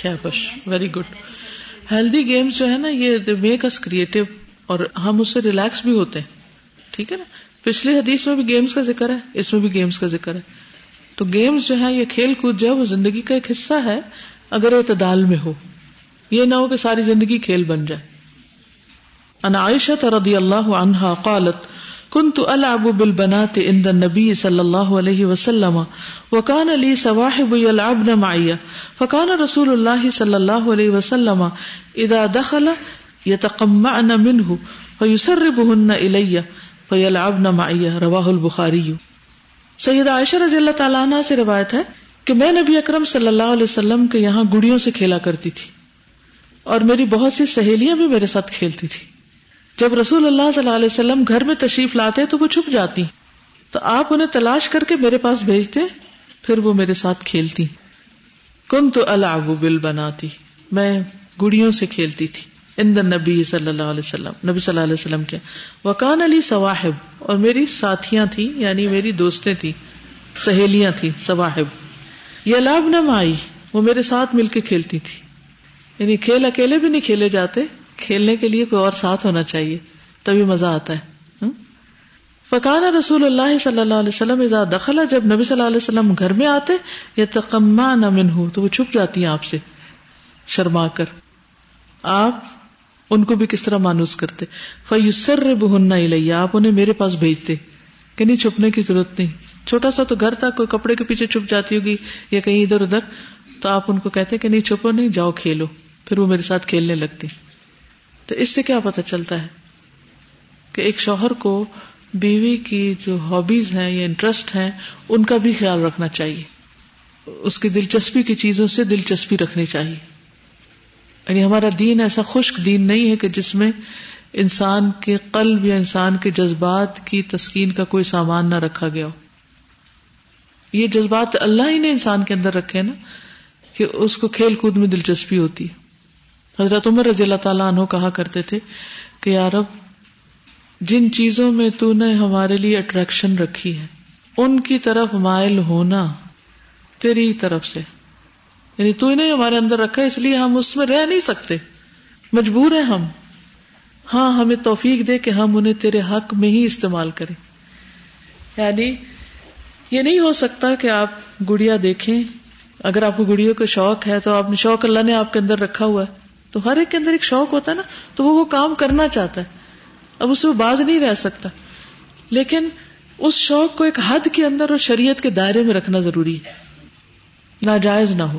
شاباش، ویری گڈ. ہیلدی گیمز جو ہے نا، یہ دے میک اس کریٹو اور ہم اس سے ریلیکس بھی ہوتے ہیں. ٹھیک ہے نا. پچھلی حدیث میں بھی گیمز کا ذکر ہے، اس میں بھی گیمز کا ذکر ہے. تو گیمز جو ہے، یہ کھیل کود جو ہے وہ زندگی کا ایک حصہ ہے اگر اعتدال میں ہو، یہ نہ ہو کہ ساری زندگی کھیل بن جائے. عن عائشہ رضی اللہ عنہا قالت كنت ألعب بالبنات عند النبي صلى الله عليه وسلم وكان لي سواحب يلعبن معي فكان رسول الله صلى الله عليه وسلم إذا دخل يتقمعن منه فيسربهن إلي فيلعبن معي. رواه البخاري. سیدہ عائشہ رضی اللہ تعالیٰ عنہ سے روایت ہے کہ میں نبی اکرم صلی اللہ علیہ وسلم کے یہاں گڑیوں سے کھیلا کرتی تھی، اور میری بہت سی سہیلیاں بھی میرے ساتھ کھیلتی تھی. جب رسول اللہ صلی اللہ علیہ وسلم گھر میں تشریف لاتے تو وہ چھپ جاتی، تو آپ انہیں تلاش کر کے میرے پاس بھیجتے، پھر وہ میرے ساتھ کھیلتی. کنت العب بالبنات، میں گڑیوں سے کھیلتی تھی. عند النبی صلی اللہ علیہ وسلم، نبی صلی اللہ علیہ وسلم کے. وکان علی سواحب، اور میری ساتھیاں تھیں، یعنی میری دوستیں تھیں، سہیلیاں تھیں. سواحب یلعبن معی، وہ میرے ساتھ مل کے کھیلتی تھی. یعنی کھیل اکیلے بھی نہیں کھیلے جاتے، کھیلنے کے لیے کوئی اور ساتھ ہونا چاہیے، تبھی مزہ آتا ہے. فکان رسول اللہ صلی اللہ علیہ وسلم اذا دخل، جب نبی صلی اللہ علیہ وسلم گھر میں آتے، یتقمعن منہ، تو وہ چھپ جاتی ہیں آپ سے شرما کر. آپ ان کو بھی کس طرح مانوس کرتے. فیسربہن الی، آپ انہیں میرے پاس بھیجتے کہ نہیں، چھپنے کی ضرورت نہیں. چھوٹا سا تو گھر تھا، کوئی کپڑے کے پیچھے چھپ جاتی ہوگی یا کہیں ادھر ادھر، تو آپ ان کو کہتے کہ نہیں چھپو نہیں، جاؤ کھیلو، پھر وہ میرے ساتھ کھیلنے لگتی. تو اس سے کیا پتہ چلتا ہے کہ ایک شوہر کو بیوی کی جو ہابیز ہیں یا انٹرسٹ ہیں ان کا بھی خیال رکھنا چاہیے، اس کی دلچسپی کی چیزوں سے دلچسپی رکھنی چاہیے. یعنی ہمارا دین ایسا خشک دین نہیں ہے کہ جس میں انسان کے قلب یا انسان کے جذبات کی تسکین کا کوئی سامان نہ رکھا گیا ہو. یہ جذبات اللہ ہی نے انسان کے اندر رکھے نا، کہ اس کو کھیل کود میں دلچسپی ہوتی ہے. حضرت عمر رضی اللہ تعالیٰ عنہ کہا کرتے تھے کہ یا رب، جن چیزوں میں تو نے ہمارے لیے اٹریکشن رکھی ہے ان کی طرف مائل ہونا تیری طرف سے، یعنی تو نے ہمارے اندر رکھا اس لیے ہم اس میں رہ نہیں سکتے، مجبور ہیں ہم. ہاں ہمیں توفیق دے کہ ہم انہیں تیرے حق میں ہی استعمال کریں. یعنی یہ نہیں ہو سکتا کہ آپ گڑیا دیکھیں، اگر آپ کو گڑیوں کا شوق ہے تو آپ نے، شوق اللہ نے آپ کے اندر رکھا ہوا ہے، تو ہر ایک کے اندر ایک شوق ہوتا ہے نا، تو وہ کام کرنا چاہتا ہے، اب اس سے باز نہیں رہ سکتا. لیکن اس شوق کو ایک حد کے اندر اور شریعت کے دائرے میں رکھنا ضروری ہے، ناجائز نہ ہو.